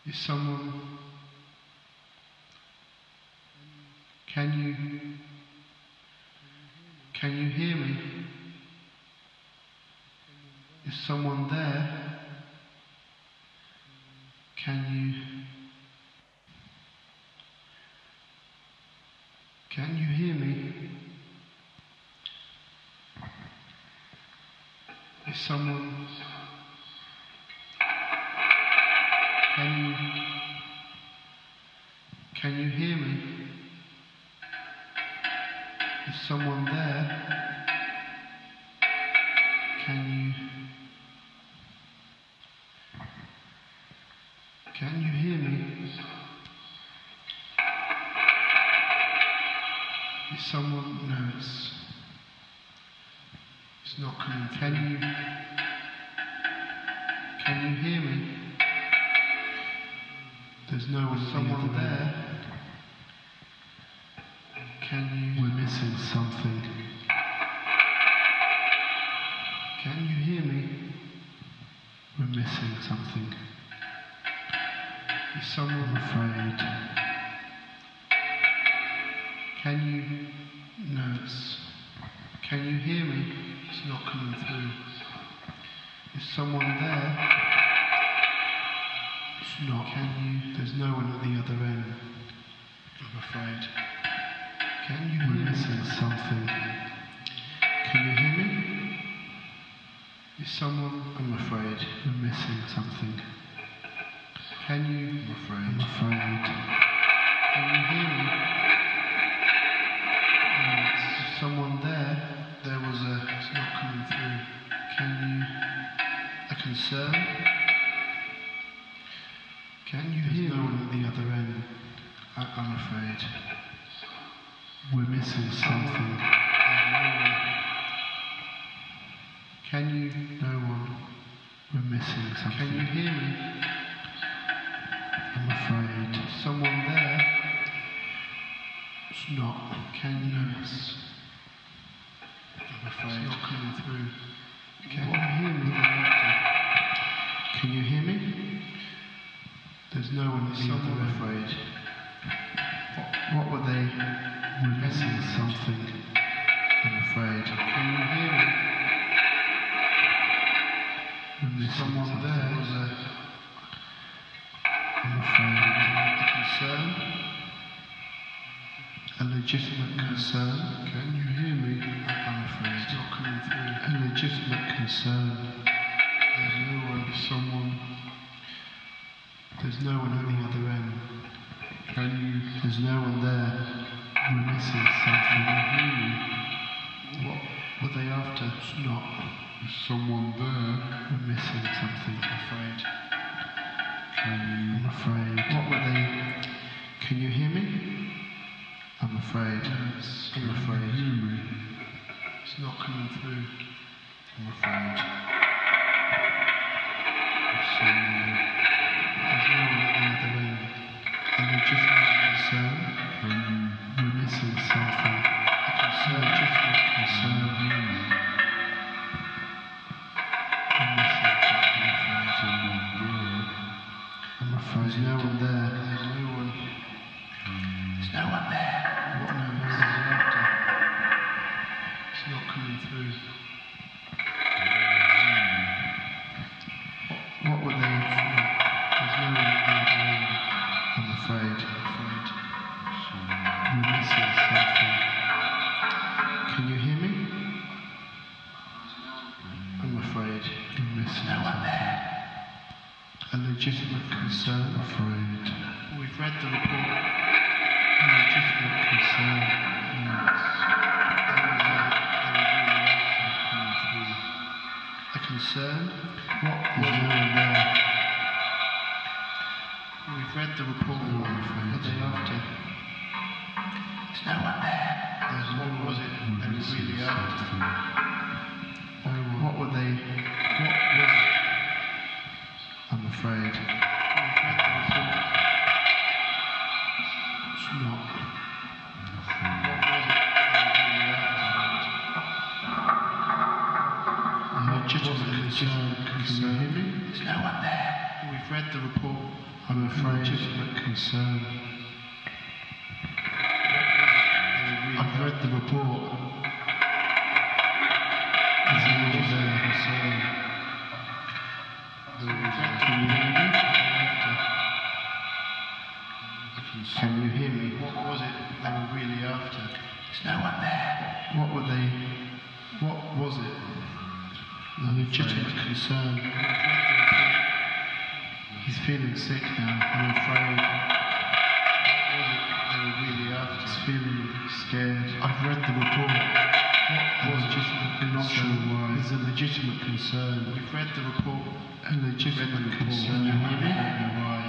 Is someone? Can you hear me? Is someone there? Can you hear me? Is someone? Can you hear me? Is someone there? Can you hear me? Is someone? No, it's not coming. Can you hear me? There's no one. Someone there. Can you? We're missing something. Can you hear me? We're missing something. Is someone afraid? Can you? No. Can you hear me? It's not coming through. Is someone there? Not. Can you? There's no one at the other end, I'm afraid. Can you hear me? We're missing something. Can you hear me? Is someone? I'm afraid. We're missing something. Can you? I'm afraid. Can you hear me? Is someone there? There was a. It's not coming through. Can you? A concern? Can you hear me? There's no one at the other end, I'm afraid. We're missing something. Can you? No one. We're missing something. Can you hear me? I'm afraid. Someone there? It's not. Can you? Yes. I'm afraid. It's not coming through. Can you hear me? Can you hear me? There's no one at the other end. Afraid. What were they? We're missing something. I'm afraid. Can you hear me? We're missing someone something. There. Was a, I'm afraid. A concern. A legitimate concern. Can you hear me? I'm afraid. It's not coming through. A legitimate concern. There's no one. Someone. There's no one at the other end. Can you? There's no one there. We're missing something. What were they after? It's not. There's someone there. We're missing something. I'm afraid. Can you? I'm afraid. What were they? Can you hear me? I'm afraid. Yes. I'm afraid. Can you hear me? It's not coming through. I'm afraid. I'm sorry. There's no one at the other end. And we're just concerned. We're missing something. A concern, just a concern. We're missing something. I'm afraid. There's no one there. There's no one. There's no one there. What on earth is it after? It's not coming through. Legitimate concern, afraid. We've read the report. Legitimate concern. A concern? What was going on? We've read the report. What are they after? There's no one there. There's no one, was it? They were really after. What were they? What was it? I'm afraid. It's not. John, concern me? There's no one there. We've read the report. I'm afraid of concern. I've read the report. There's no one there, concern. Can you hear me? What was it they were really after? There's no one there. What were they? What was it? The legitimate concern. He's feeling sick now, I'm afraid. What was it they were really after? He's feeling scared. I've read the report. What was it? I'm not sure why. It's a legitimate concern. We've read the report. A legitimate concern. I don't know why.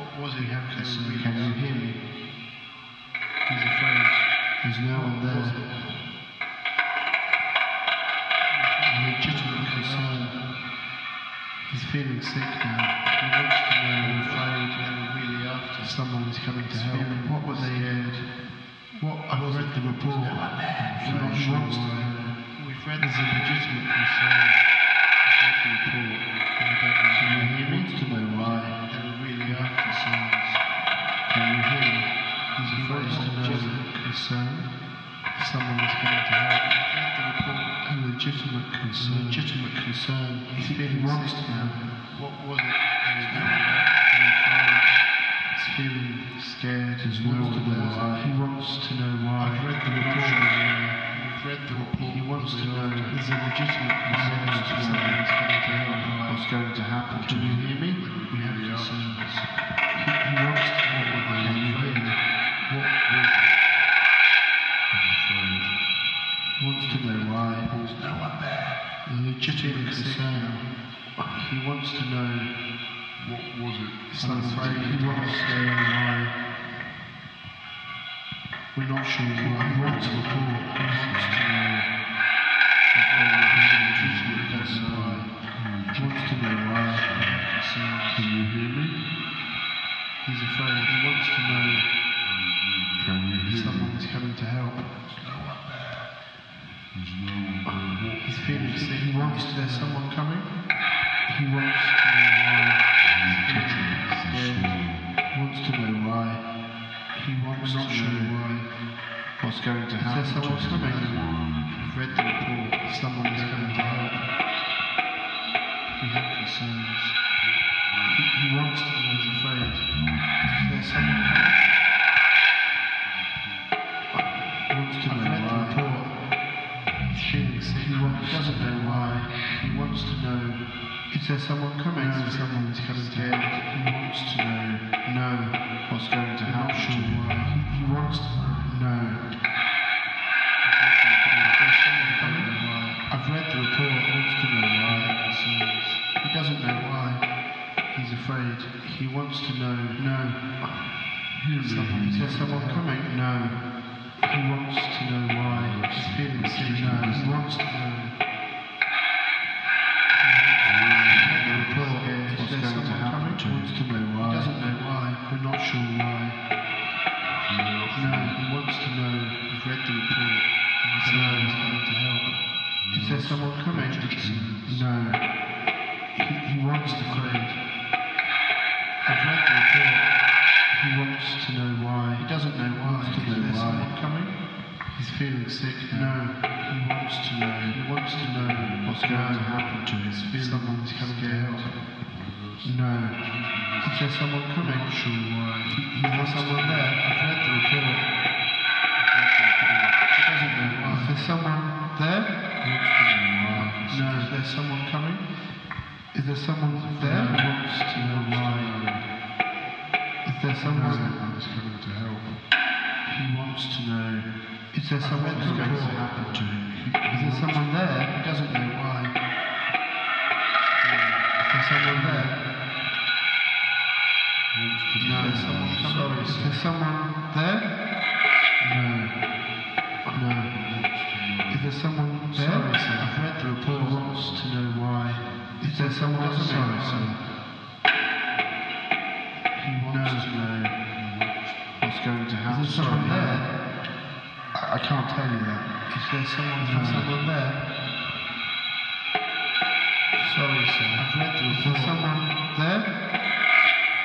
What was it? Can you hear me? He's afraid. There's no one there. A legitimate concern. He's feeling sick now. He wants to know. He's afraid. They were really after. Someone is coming to help. What was they heard? What? I've read the report. I'm not sure why. We've read the legitimate concern. I've read the report. He wants to know why. Concern. Someone is going to help. A legitimate concern. Legitimate concern. He's feeling honest now. What was it? He's feeling scared. He wants to know why. He wants to know why. I've read the report. I've read the report. He wants to know. There's a legitimate concern. Someone's going to help. What's going to happen? Can you hear me? We have concerns. He wants to know what they are doing. What was it? Wants to know why. There's no one there. The legitimate concern. He wants to know what was it. I'm afraid he wants to know why. We're not sure why. He wants to report. He wants to know. He wants to know why. Can you hear me? He's afraid. He wants to know. Can you hear me? Someone's coming to help. He's feeling sick. He wants to know someone coming. He wants to know why. He wants to know why. He wants not sure why. What's going to happen? Is there someone coming? I've read the report. Someone is going to help. We have concerns. He wants to know. He's afraid. Is there someone coming? He wants to know why. He doesn't know why. He wants to know. Is there someone coming? No, someone is coming to help. He wants to know what's going to happen. Sure why. He wants to know. Is there someone coming? I've read the report. He wants to know why. He doesn't know why. He's afraid. He wants to know. No. Is there someone coming? No. He wants to know why. He's feeling sick. No. He wants to know. He wants to know why. He doesn't know why. We're not sure why. No, he wants to know. We've read the report. He's going to help. Is there someone coming? No. He wants to know. I've read the report. He wants to know why. He doesn't know why. Is there someone coming? He's feeling sick. No. He wants to know. He wants to know what's going to happen to his feelings. Someone's coming to help. No. Is there someone coming? I'm not sure why. Is there someone there? I've read the report. He doesn't know why. Is there someone there? No. Is there someone coming? Is there someone there? He wants to know why. Is there someone? Someone's coming to help. He wants to know. Is there someone going to happen to him? Is there someone there? He doesn't know why. Is there someone there? No, someone coming. Is there someone there? No. No. Is there someone there? Sorry, sir. I've read the report. He wants to know why. Is there someone else? Sorry, sir. He wants to know what's going to happen. Is there someone there? I can't tell you that. Is there someone there? Sorry, sir. I've read the report. Is someone there?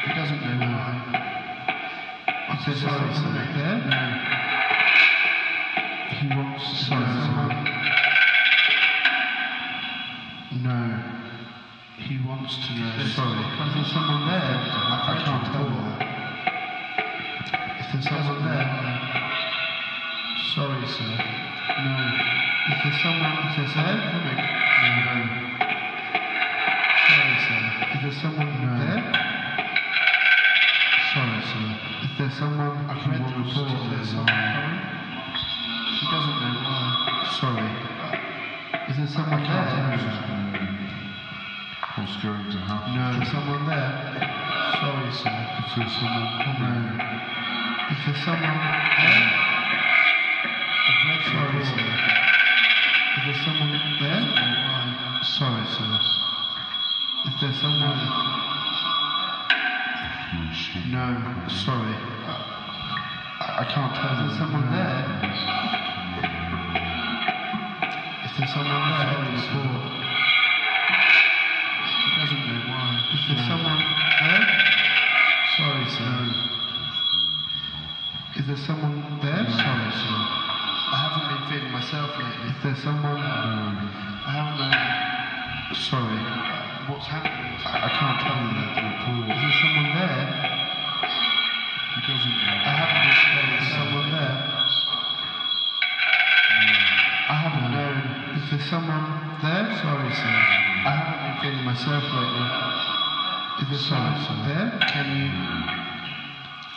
He doesn't know why. Is there someone there? No. He wants to see someone. No. He wants to know. Sorry. Is there someone there? I can't tell why. If there's someone there. Sorry, sir. No. If there's someone, if there's there, coming. No. Sorry, sir. Is there someone there? Sorry, sir. If there's someone, I've read the report. She doesn't know why. Sorry. Is there someone there? What's going to happen? No. Is there someone there? Sorry, sir. If there's someone, no. If there's someone there? I've read the report. Is there someone there? Sorry, sir. Is there someone? No, sorry. I can't tell. Is there someone there? Is there someone there? He doesn't know why. Is there someone there? Sorry, sir. Is there someone there? Sorry, sir. I haven't been feeling myself lately. Is there someone? I haven't Sorry. What's happening? I can't tell you that. Is there someone there? He doesn't know. I haven't been feeling myself. Is there someone there? I haven't known. Is there someone there? Sorry, sir. I haven't been feeling myself lately. Is there someone there? Can you?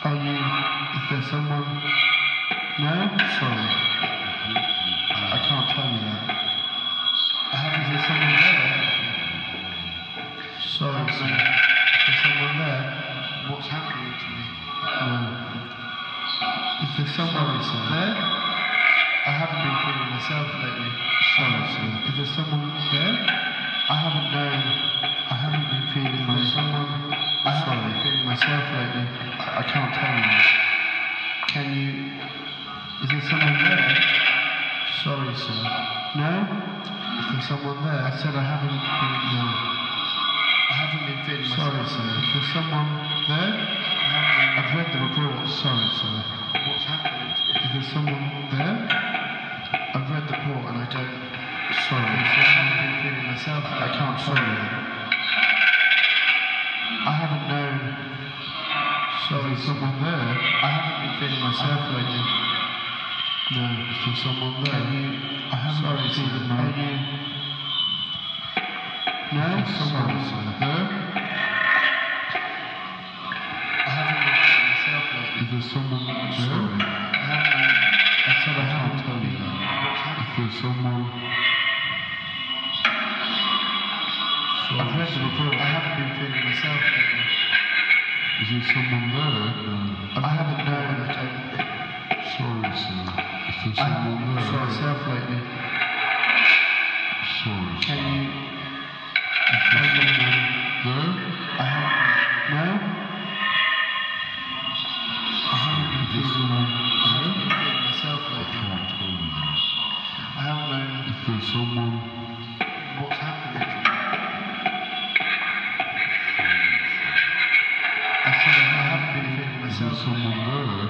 Are you? Is there someone? No? Sorry. I can't tell you that. I haven't seen someone there. Sorry, sir. Is there someone there? What's happening to me? No. Is there someone there? I haven't been feeling myself lately. Sorry, sir. Is there someone there? I haven't known. I haven't been feeling myself. I haven't been feeling myself lately. I can't tell you this. Can you? Is there someone there? Sorry, sir. No? Is there someone there? I said I haven't been. No. I haven't been feeling myself. Sorry, sir. Is there someone there? I've read the report. Sorry, sir. What's happened? Is there someone there? I've read the report and I don't. Sorry, sir. I haven't been feeling myself. I can't. Sorry. I haven't known. Sorry, someone there. I haven't been feeling myself lately. No, is there someone there? You, I haven't seen them. Are you? No, someone's there. I haven't looked at myself lately. Is there someone there? Sorry. I said I haven't told you that. Is there someone? Sorry. I've read the report. I haven't been feeling myself lately. Is there someone there? No. I haven't known. Sorry, sir. I haven't been feeling myself lately. Sorry. Can you? Is there someone there? I haven't. No? I haven't been feeling myself lately. I haven't known. Is there someone? What's happening? I said I haven't been feeling myself. Is there someone there?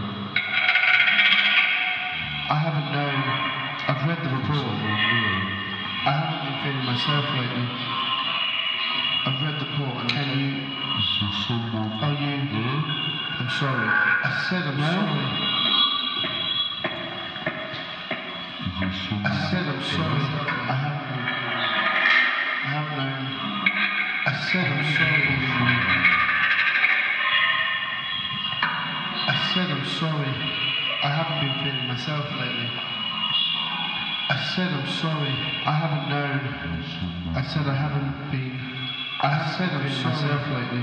I haven't known. I've read the report. I haven't been feeling myself lately. I've read the report. And can you? Are you? I'm sorry. I said I'm sorry. I said I'm sorry. I haven't known. I haven't known. I said I'm sorry. I said I'm sorry. I haven't been feeling myself lately. I said I'm sorry. I haven't known. I said I haven't been. I said I'm sorry. Myself lately.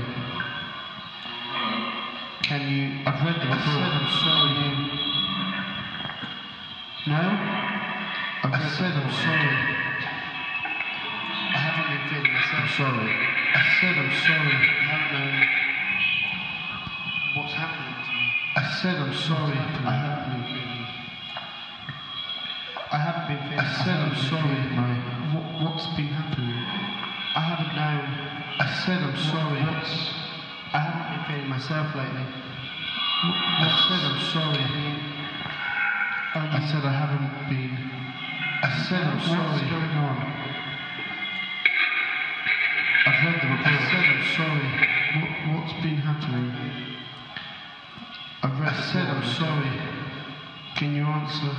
Can you? I've read the report. I said I'm sorry. You. No. I said I'm sorry. I haven't been feeling myself. I'm sorry. I said I'm sorry. I haven't known. What's happening? I said I'm sorry. I haven't been feeling. I haven't been feeling. I said I'm sorry. What's been happening? I haven't said I'm sorry. I haven't been feeling myself lately. I said I'm sorry. I said I haven't been. I said I'm sorry. What's going on? I've heard the report. I said I'm sorry. What's been happening? I said I'm sorry. Can you answer?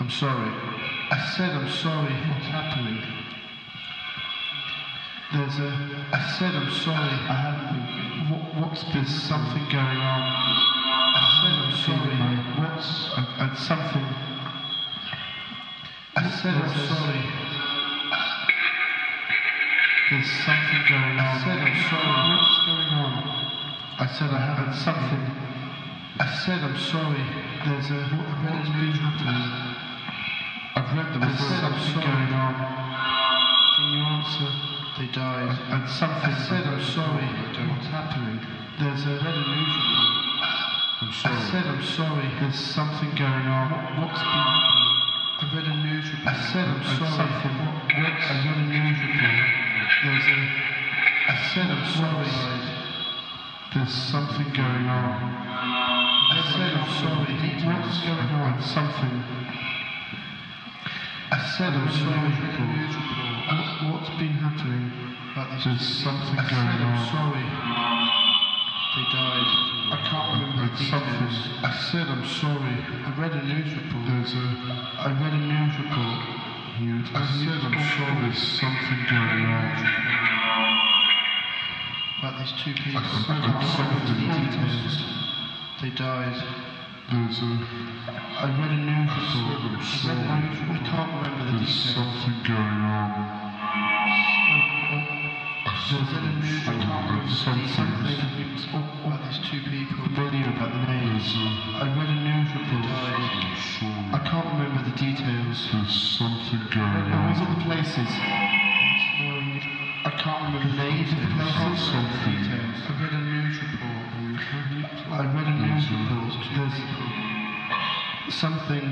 I'm sorry. I said I'm sorry. What's happening? There's a. I said I'm sorry. I haven't. What's there's something going on? I said I'm sorry. What's something? I said I'm sorry. There's something going on. I said I'm sorry. What's going on? I said I haven't something. I said I'm sorry. There's a. What's been happening? I've read the report. Something going on. Can you answer? They died. And something I said, I'm sorry. What's happening? There's a revolution. I'm sorry. I said, I'm sorry. There's something going on. What's been happening? I read a news report. I said, I'm sorry. Something. I read a news report. There's a. I said, I'm sorry. There's something going on. I said, I'm sorry. What's going on? Something. I said, I'm sorry. What's been happening? There's something going on. I'm sorry. They died. I can't remember the details. I said I'm sorry. I read a news report. There's a. I read a news report. I said I'm sorry. There's something going on. About these two people. I can't remember the details. They died. There's a. I read a news report. I can't remember the details. There's something going on. There's two people. About the names. I read a news report. I can't remember the details. There's something going on. Those are the places. I can't remember the names of the places. I read a news report. I read a news report. There's something.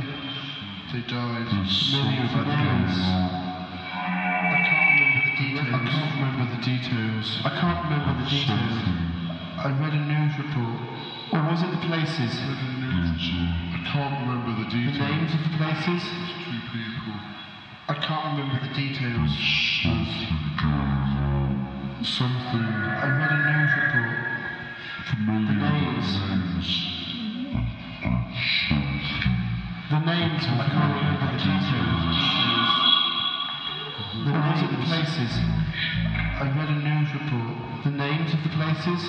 They died. Many of the names. I can't remember the details. I can't remember the details. I read a news report. Or was it the places? I can't remember the details. The names of the places? Two people. I can't remember the details. Something. I read a news report. The names. The names. I can't remember the details. The names of the places. I read a news report. The names of the places.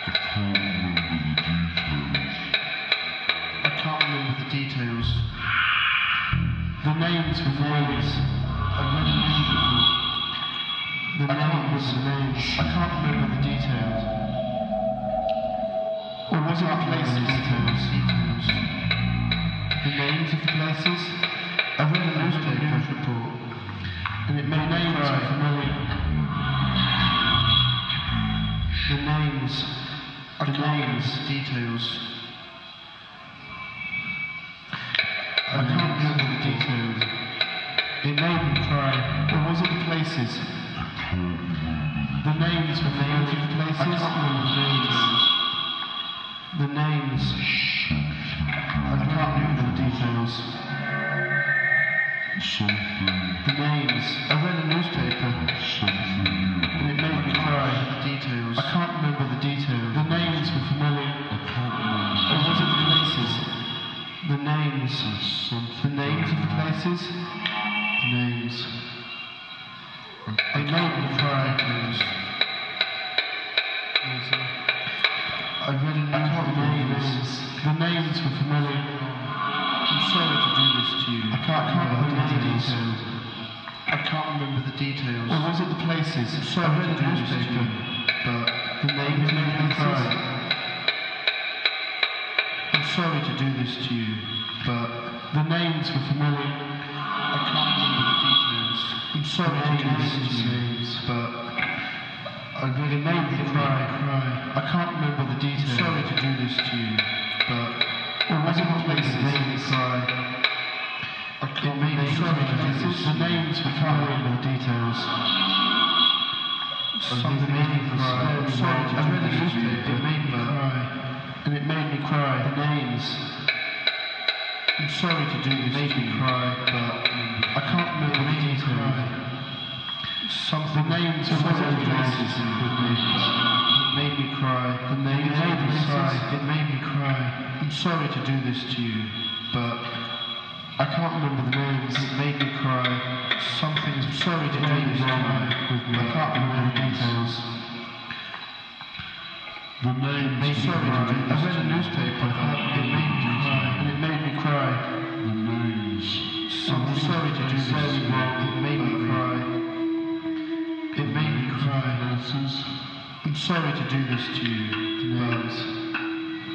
I can't remember the details. The names of the names. I read a news report. The names of the names. I can't remember the details. Or was it the places? The names of the places. I read a newspaper report, and it made names familiar. The names, details. I can't remember the details. It made me cry. Or was it the places? The names were the names of the places. I can't remember the names. The names. I can't remember the details. Something. The names. I read a newspaper. Something. And it made me cry. Details. I can't remember the details. The names were familiar. I can't remember. Or was it the places? The names. Something. The names of the places. The names. It made me cry. I read a newspaper. The names were familiar. I'm sorry to do this to you. I can't remember the details. Or was it the places? I'm sorry to do this to you. But the names made me cry. I'm sorry to do this to you. But the names were familiar. I can't remember the details. I'm sorry to do this to you. But I really made me cry. I can't remember the details. I'm sorry to do this to you. But. Or was it the places? It made me cry. The names were covering the details. something made me cry. I read the newspaper. It made me cry. And it made me cry. The names. I'm sorry to do this. It made me cry, but I can't remember the names. Something. The names of other places and good names. It made me cry. The names. It made me cry. It made me cry. I'm sorry to do this to you, but I can't remember the names. It made me cry. Something's sorry to do this to you, but I can't remember the details. The name made me cry. I read a newspaper. It made me cry. And it made me cry. The names. Something sorry to do this to you. It made me cry. It made me cry. I'm sorry to do this to you. The names.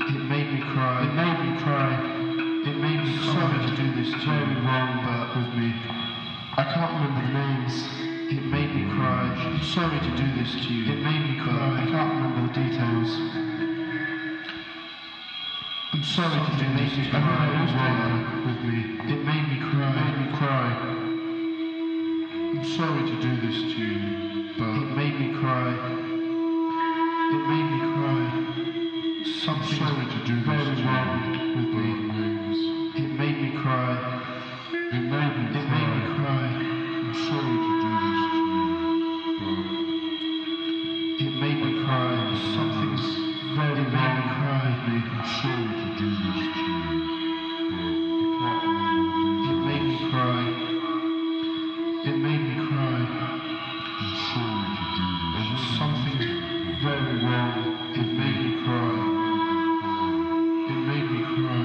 It made me cry. It made me cry. It made me sorry to do this to you, wrong, but with me. I can't remember the names. It made me cry. I'm sorry to do this to you. It made me cry. I can't remember the details. I'm sorry to do this to you, wrong, with me. It made me cry. It made me cry. I'm sorry to do this to you, but it made me cry. It made me cry. Something sorry to do this to you, with me. It made me cry. It made me cry. It made me cry. I'm sorry to do this to you, but it made me cry. Something's very made me cry. I'm sorry to do this to you, but it made me cry. It made me cry. I'm sorry to do this. Something's very wrong. It made me cry. It made me cry.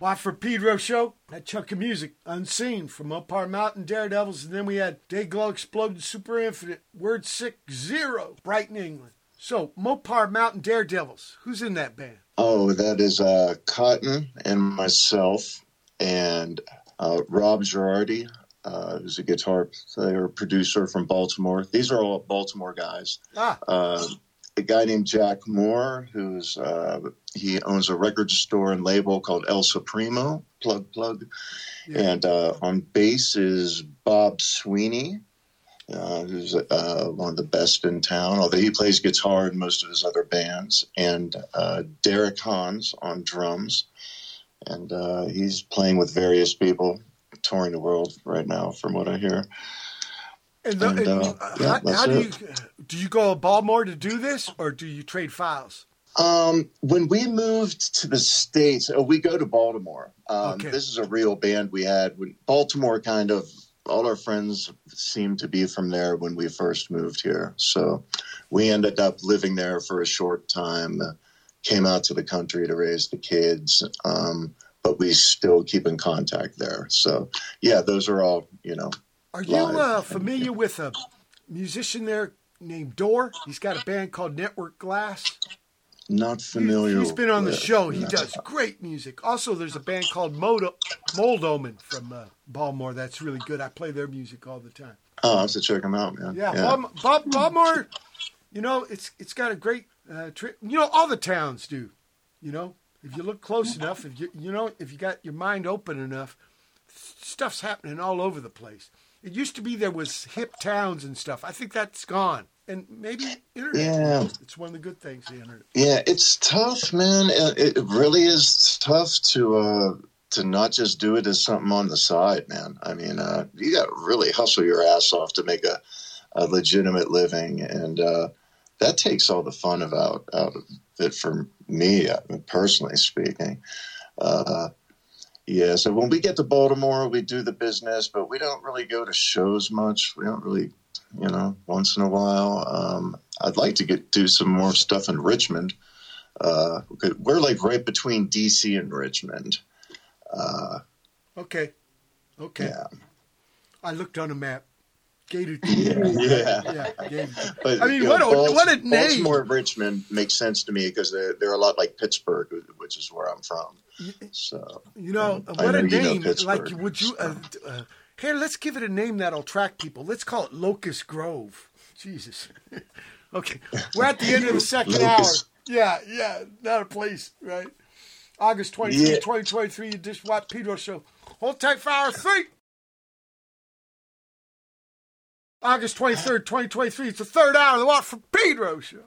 Watch for Pedro Show, that chunk of music, Unseen, from Mopar Mountain Daredevils, and then we had Dayglow Exploded Super Infinite, Word Sick Zero, Brighton, England. So, Mopar Mountain Daredevils, who's in that band? Oh, that is Cotton and myself, and Rob Girardi, who's a guitar player, producer from Baltimore. These are all Baltimore guys. A guy named Jack Moore, who's he owns a record store and label called El Supremo, plug. Yeah. And on bass is Bob Sweeney, who's one of the best in town, although he plays guitar in most of his other bands, and Derek Hans on drums. And he's playing with various people, touring the world right now, from what I hear. Do you go to Baltimore to do this, or do you trade files? When we moved to the States, we go to Baltimore. Okay. This is a real band we had. Baltimore kind of, all our friends seemed to be from there when we first moved here. So we ended up living there for a short time, came out to the country to raise the kids, but we still keep in contact there. So, yeah, those are all, Are you familiar with a musician there named Door. He's got a band called Network Glass. Not familiar. He's been on the show. He does great music. Also, there's a band called Mold Omen from Baltimore. That's really good. I play their music all the time. Oh, I have to check them out, man. Yeah, yeah. Baltimore, you know, it's got a great trip. You know, all the towns do. You know, if you look close enough, if you got your mind open enough, stuff's happening all over the place. It used to be there was hip towns and stuff. I think that's gone. And maybe internet. Yeah. It's one of the good things, the internet. Yeah, it's tough, man. It really is tough to not just do it as something on the side, man. I mean, you got to really hustle your ass off to make a legitimate living. And that takes all the fun out of it for me, personally speaking. Yeah, so when we get to Baltimore, we do the business, but we don't really go to shows much. We don't really... You know, once in a while, I'd like to do some more stuff in Richmond. We're like right between DC and Richmond. Okay. Yeah. I looked on a map. Gator. Yeah. But, I mean, what a name! Baltimore, Richmond makes sense to me because they're a lot like Pittsburgh, which is where I'm from. So you know, what a name! Like, would you? Hey, let's give it a name that'll attract people. Let's call it Locust Grove. Jesus. Okay. We're at the end of the second hour. Yeah. Not a place, right? August 23, 2023, the Dish Watt Pedro Show. Hold tight for hour three. August 23rd, 2023. It's the third hour of the Watt for Pedro Show.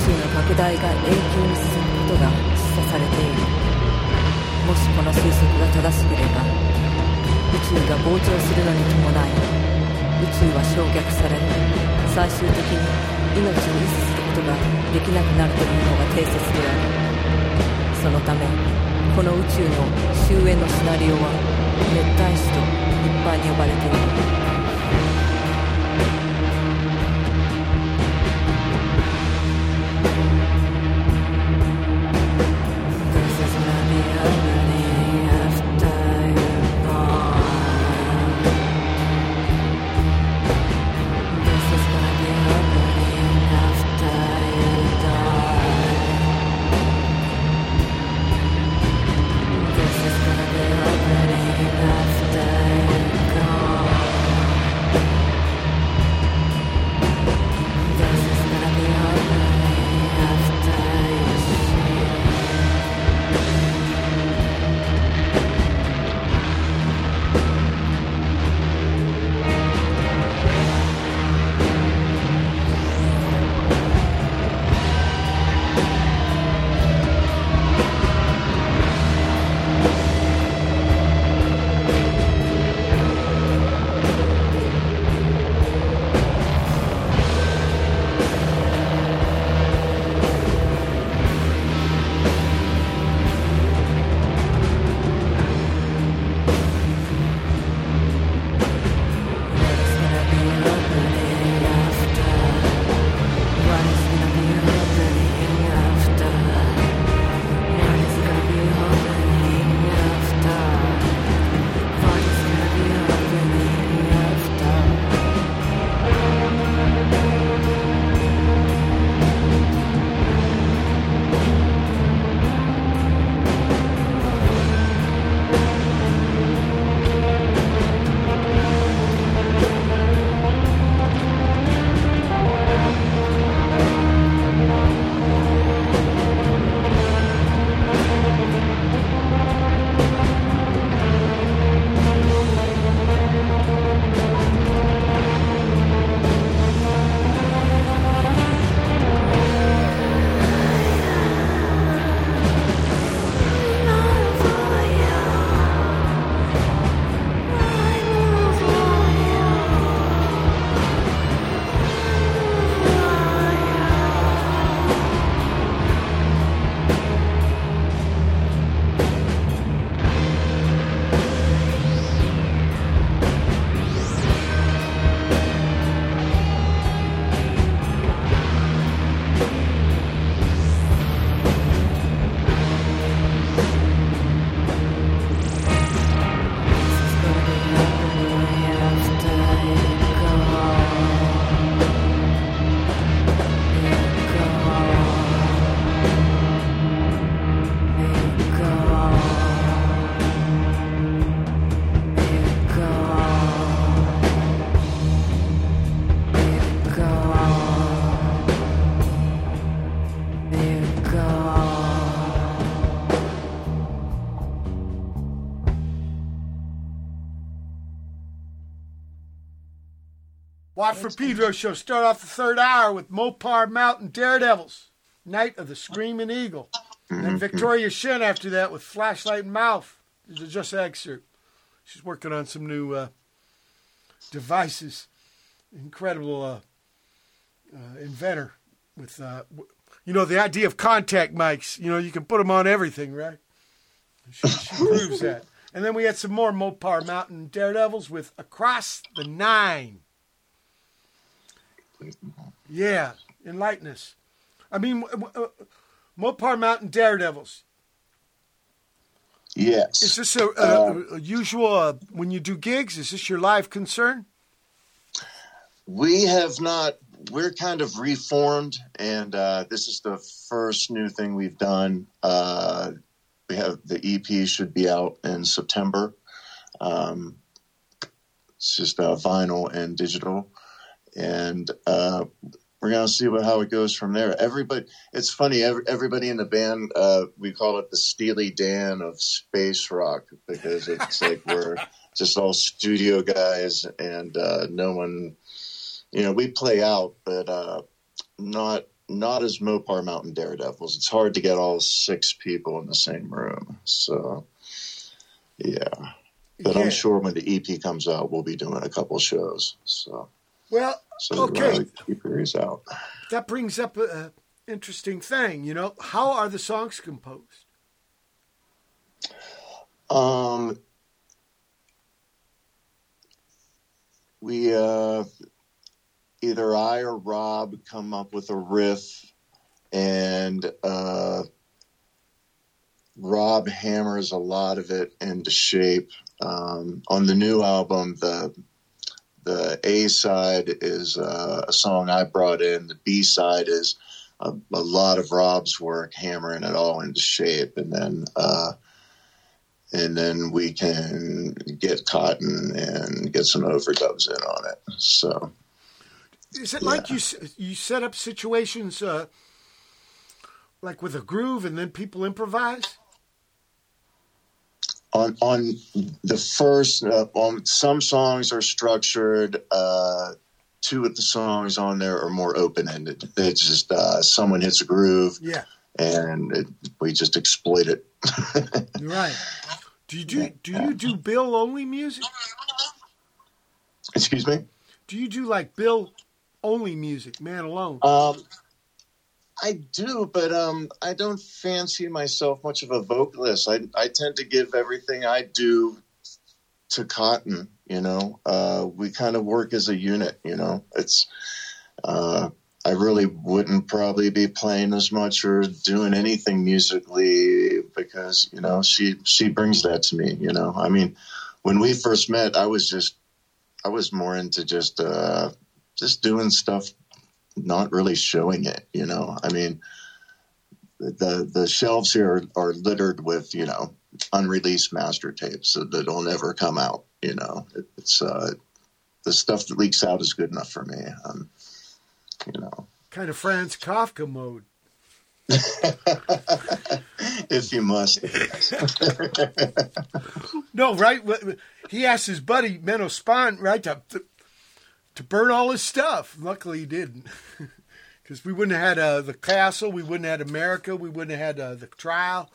宙の拡大が永久に進むことが示唆されている。もしこの推測が正しければ、宇宙が膨張するのに伴い、宇宙は焼却され、最終的に命を維持することができなくなるというのが定説である。そのため、この宇宙の終焉のシナリオは熱帯死と一般に呼ばれている。Watch for Pedro show. Start off the third hour with Mopar Mountain Daredevils, Night of the Screaming Eagle. And then Victoria Shin after that with Flashlight and Mouth. This is just an excerpt. She's working on some new devices. Incredible inventor. With the idea of contact mics. You know, you can put them on everything, right? She proves that. And then we had some more Mopar Mountain Daredevils with Across the Nine. Yeah, enlighten us. I mean, Mopar Mountain Daredevils. Yes. Is this a usual, when you do gigs, is this your live concern? We have not, we're kind of reformed, and this is the first new thing we've done. We have the EP should be out in September. It's just vinyl and digital. And we're going to see how it goes from there. Everybody, it's funny, everybody in the band, we call it the Steely Dan of space rock because it's like we're just all studio guys and no one, you know, we play out, but not not as Mopar Mountain Daredevils. It's hard to get all six people in the same room. So, yeah. But yeah. I'm sure when the EP comes out, we'll be doing a couple shows. So, well, so okay. Keep your ears out. That brings up an interesting thing, you know. How are the songs composed? We either I or Rob come up with a riff, and Rob hammers a lot of it into shape. On the new album, the A side is a song I brought in. The B side is a lot of Rob's work hammering it all into shape, and then we can get Cotton and get some overdubs in on it. So, is it like you set up situations like with a groove, and then people improvise? On the first, on some songs are structured. Two of the songs on there are more open ended. It's just someone hits a groove, and we just exploit it. Right. Do you do Bill only music? Excuse me? Do you do like Bill only music, man alone? I do, but I don't fancy myself much of a vocalist. I tend to give everything I do to Cotton, you know. We kind of work as a unit, you know. It's I really wouldn't probably be playing as much or doing anything musically because, you know, she brings that to me, you know. I mean, when we first met, I was more into just doing stuff, not really showing it, you know. I mean, the shelves here are littered with, you know, unreleased master tapes that'll never come out, you know. It's the stuff that leaks out is good enough for me, you know. Kind of Franz Kafka mode. If you must. No, right? He asked his buddy, Menno Spahn, right, to burn all his stuff. Luckily he didn't. Because we wouldn't have had the castle, we wouldn't have had America, we wouldn't have had the trial.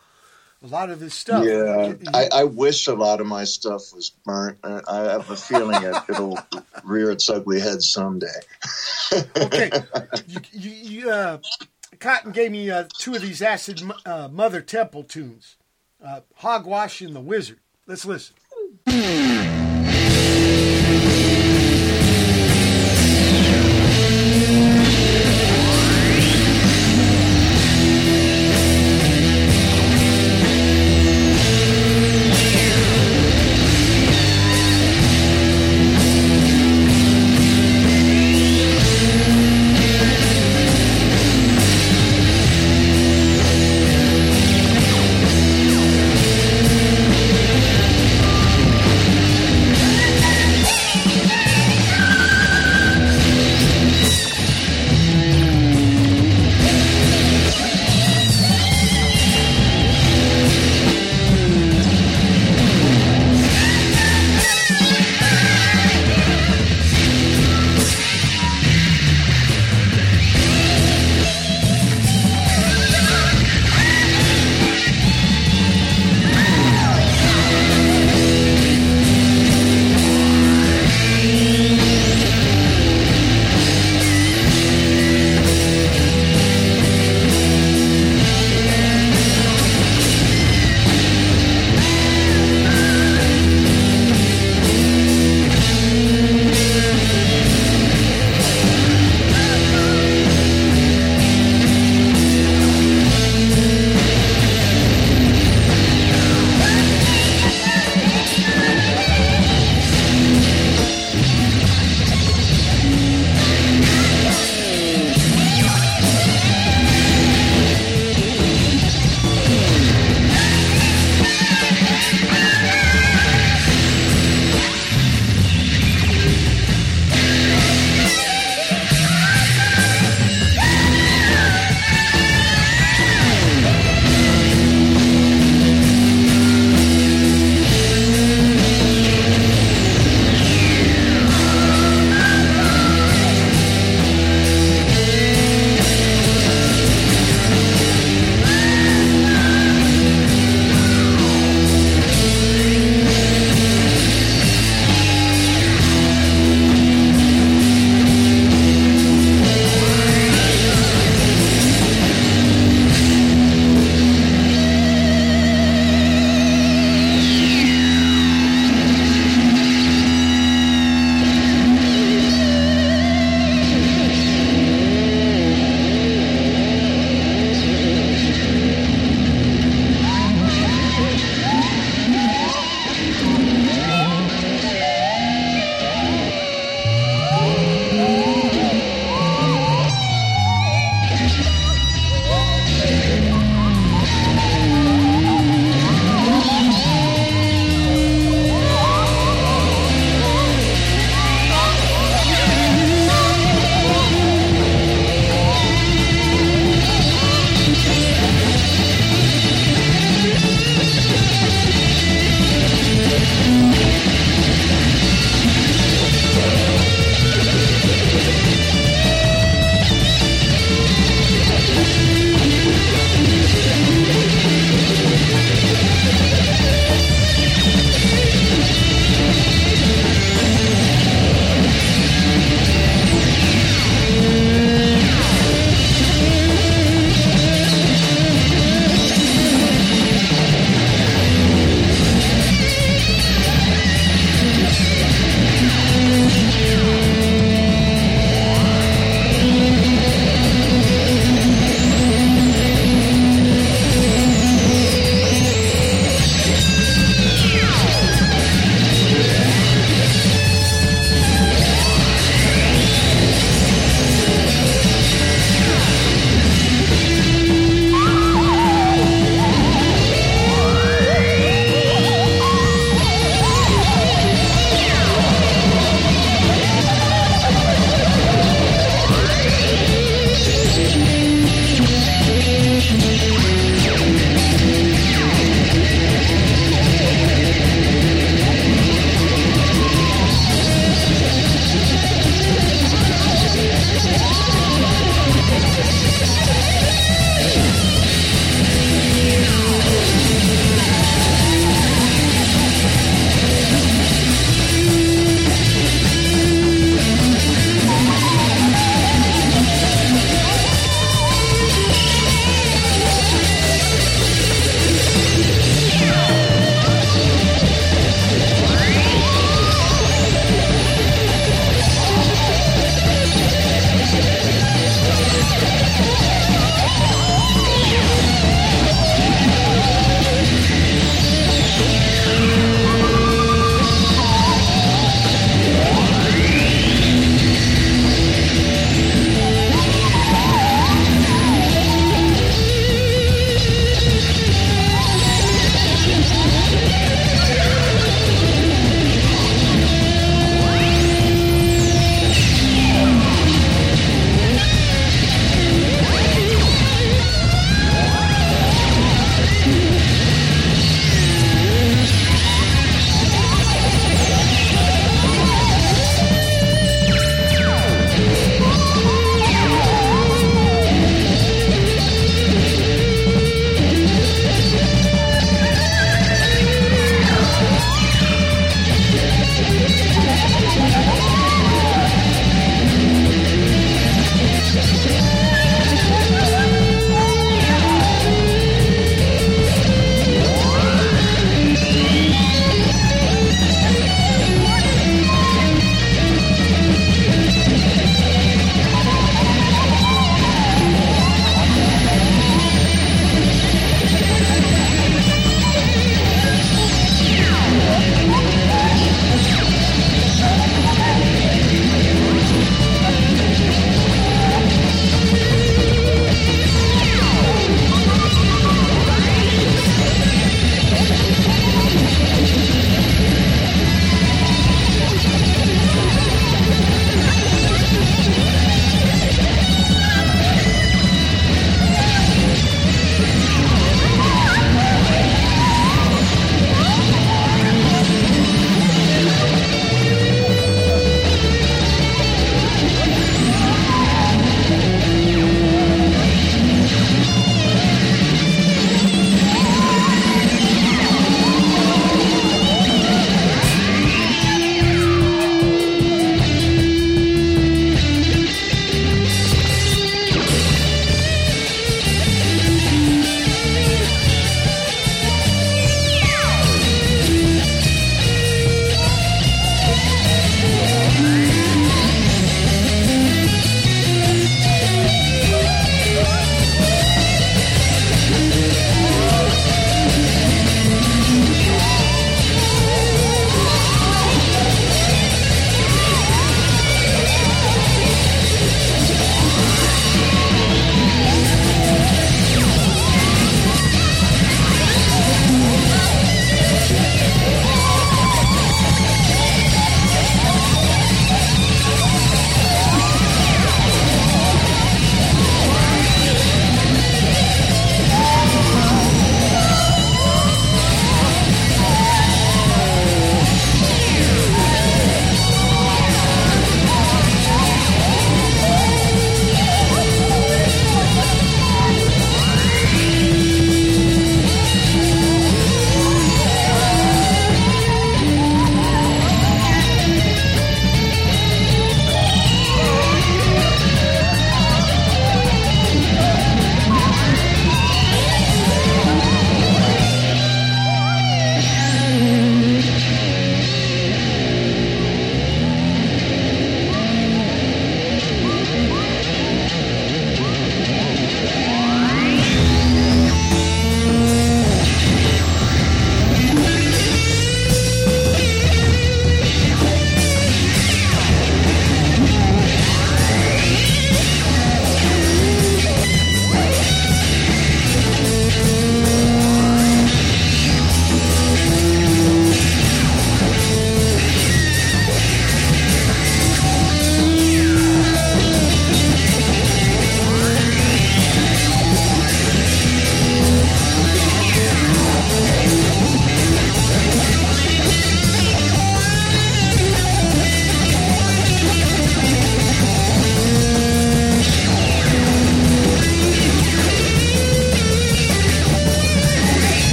A lot of his stuff. Yeah, I wish a lot of my stuff was burnt. I have a feeling it'll rear its ugly head someday. Okay, you Cotton gave me two of these Acid Mother Temple tunes, Hogwash and the Wizard. Let's listen.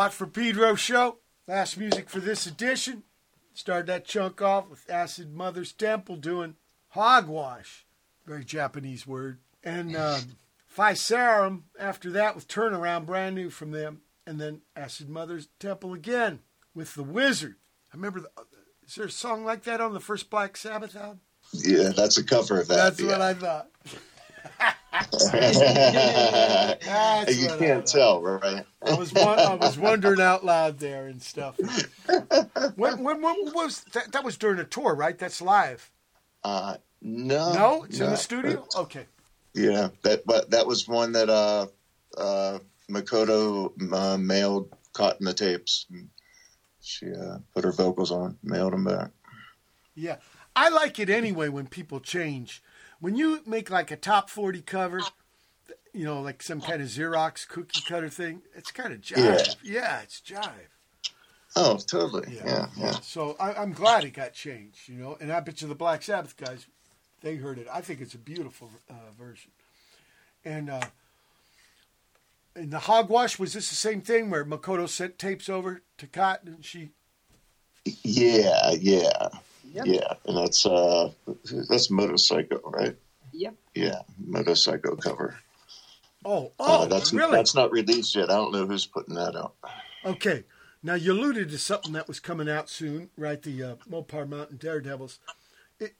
Watch for Pedro show. Last music for this edition. Started that chunk off with Acid Mothers Temple doing hogwash. Very Japanese word. And Fisarum after that with Turnaround, brand new from them. And then Acid Mothers Temple again with The Wizard. I remember, is there a song like that on the first Black Sabbath album? Yeah, that's a cover of that. That's what I thought. You can't tell, right? I was wondering out loud there and stuff. When was that? That was during a tour, right? That's live. No, it's in the studio. Okay. Yeah, that was one that Makoto mailed Cotton the tapes. She put her vocals on, mailed them back. Yeah, I like it anyway when people change. When you make like a top 40 cover, you know, like some kind of Xerox cookie cutter thing, it's kind of jive. Yeah, it's jive. Oh, totally. Yeah. So I'm glad it got changed, you know. And I bet you the Black Sabbath guys, they heard it. I think it's a beautiful version. And the hogwash, was this the same thing where Makoto sent tapes over to Cotton and she? Yeah. Yep. Yeah, and that's Motorcycle, right? Yep. Yeah, Motorcycle cover. Oh, that's really? That's not released yet. I don't know who's putting that out. Okay, now you alluded to something that was coming out soon, right? The Mopar Mountain Daredevils.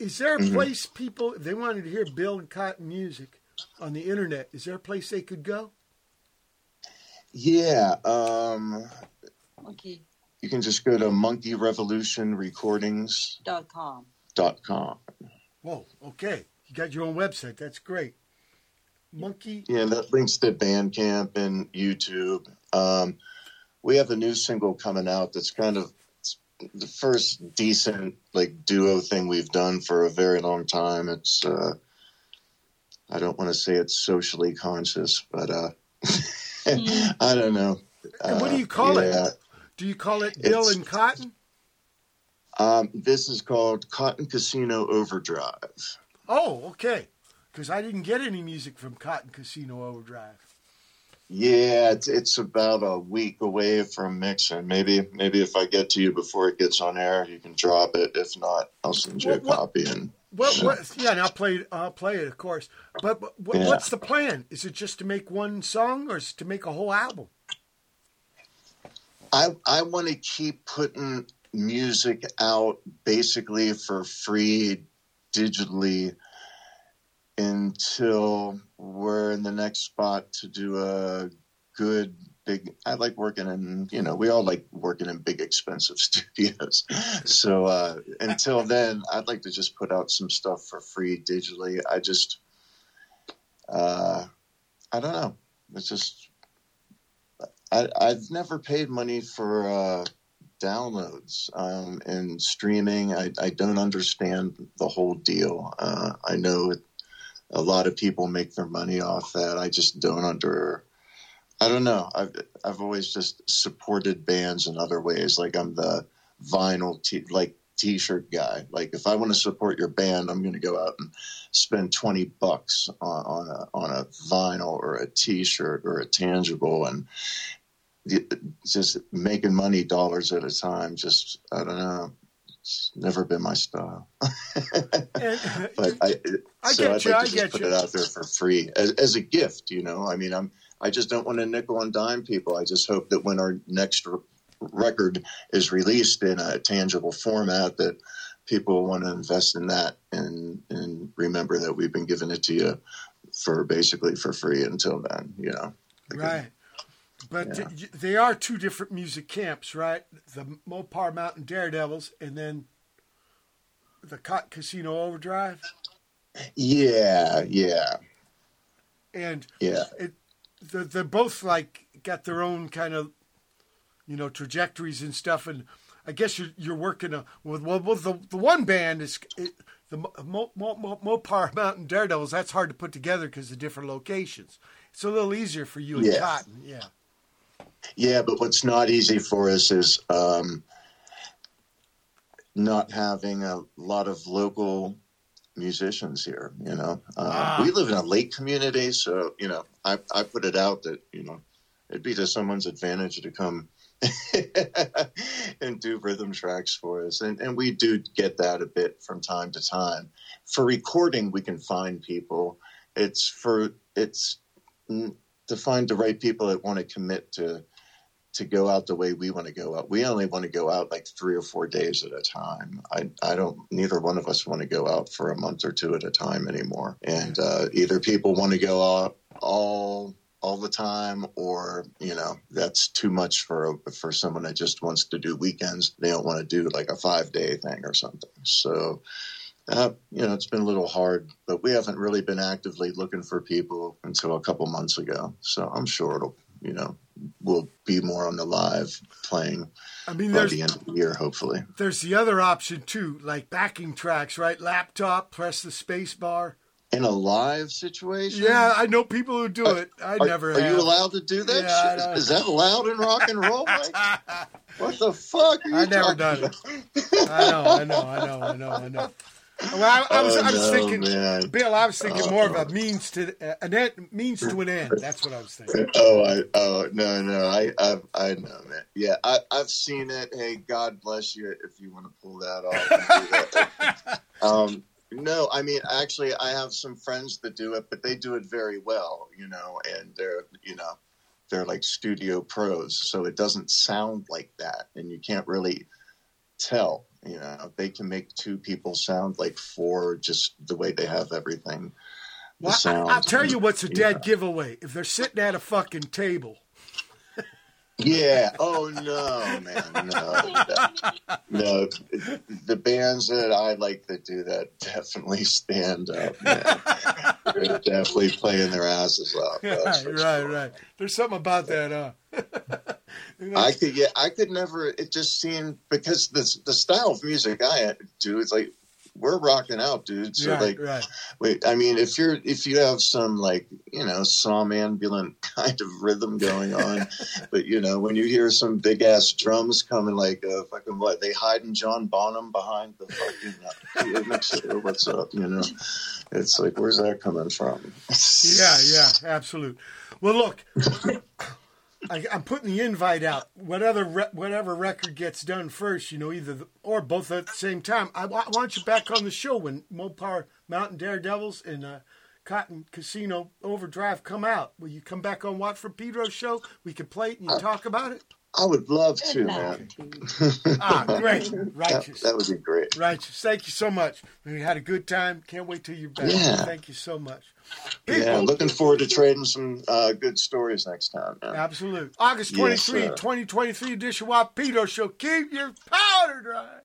Is there a place people, if they wanted to hear Bill and Cotton music on the internet, is there a place they could go? Yeah. Okay. You can just go to monkeyrevolutionrecordings.com. Whoa, okay. You got your own website. That's great. Monkey. Yeah, that links to Bandcamp and YouTube. We have a new single coming out that's kind of the first decent like duo thing we've done for a very long time. It's I don't want to say it's socially conscious, but I don't know. And what do you call it? Do you call it Bill and Cotton? This is called Cotton Casino Overdrive. Oh, okay. Because I didn't get any music from Cotton Casino Overdrive. Yeah, it's about a week away from mixing. Maybe if I get to you before it gets on air, you can drop it. If not, I'll send you a copy. And I'll play it, of course. But what's the plan? Is it just to make one song, or is it to make a whole album? I want to keep putting music out basically for free digitally until we're in the next spot to do a good big. I like working in, you know, we all like working in big expensive studios. So until then, I'd like to just put out some stuff for free digitally. I just, I don't know. It's just. I've never paid money for downloads and streaming. I don't understand the whole deal. I know a lot of people make their money off that. I just don't I don't know. I've always just supported bands in other ways. Like I'm the vinyl T-shirt guy. Like if I want to support your band, I'm going to go out and spend $20 on a vinyl or a T-shirt or a tangible, and just making money dollars at a time. Just I don't know. It's never been my style. But I'd like to put it out there for free as a gift. You know, I mean, I just don't want to nickel and dime people. I just hope that when our next record is released in a tangible format that people want to invest in that and remember that we've been giving it to you for basically for free until then, you know. Right. But they are two different music camps, right? The Mopar Mountain Daredevils and then the Casino Overdrive. Yeah. And they're both like got their own kind of, you know, trajectories and stuff, and I guess you're working with the one band is the Mopar Mountain Daredevils. That's hard to put together because of different locations. It's a little easier for you and Cotton, Yeah, but what's not easy for us is not having a lot of local musicians here. You know, we live in a lake community, so you know, I put it out that you know it'd be to someone's advantage to come and do rhythm tracks for us. And we do get that a bit from time to time. For recording, we can find people. It's to find the right people that want to commit to go out the way we want to go out. We only want to go out like 3 or 4 days at a time. I don't, neither one of us want to go out for a month or two at a time anymore. And either people want to go out all the time, or, you know, that's too much for someone that just wants to do weekends. They don't want to do like a 5-day thing or something. So, you know, it's been a little hard, but we haven't really been actively looking for people until a couple months ago. So I'm sure it'll, you know, we'll be more on the live playing by the end of the year, hopefully. There's the other option too, like backing tracks, right? Laptop, press the space bar. In a live situation? Yeah, I know people who do it. Are you allowed to do that? Yeah, shit? Is that allowed in rock and roll? Mike? What the fuck? I've never done it. I know. Well, I was thinking, Bill, more of a means to an end. That's what I was thinking. I know, man. Yeah, I've seen it. Hey, God bless you if you want to pull that off. That. No, I mean, actually, I have some friends that do it, but they do it very well, you know, and they're like studio pros, so it doesn't sound like that, and you can't really tell. You know, they can make 2 people sound like 4, just the way they have everything. Well, I'll tell you what's a dead giveaway. If they're sitting at a fucking table. Yeah. Oh, no, man. No. The bands that I like that do that definitely stand up, man. They're definitely playing their asses off. Right. There's something about that, huh? I could never. It just seemed, because the style of music I do, it's like we're rocking out, dude. So wait. I mean, if you have some, like, you know, somnambulant kind of rhythm going on, but you know, when you hear some big ass drums coming, like fucking what they hiding John Bonham behind the fucking what's up? You know, it's like, where's that coming from? yeah, absolute. Well, look. I'm putting the invite out. Whatever record gets done first, you know, or both at the same time. I want you back on the show when Mopar Mountain Daredevils and Cotton Casino Overdrive come out. Will you come back on Watt for Pedro's show? We can play it and you talk about it. I would love to, man. Great. Righteous. That would be great. Righteous. Thank you so much. We had a good time. Can't wait till you're back. Yeah. Thank you so much. Yeah, looking forward to trading some good stories next time, man. Absolutely. August 23, 2023 edition Wapedo Show. Keep your powder dry.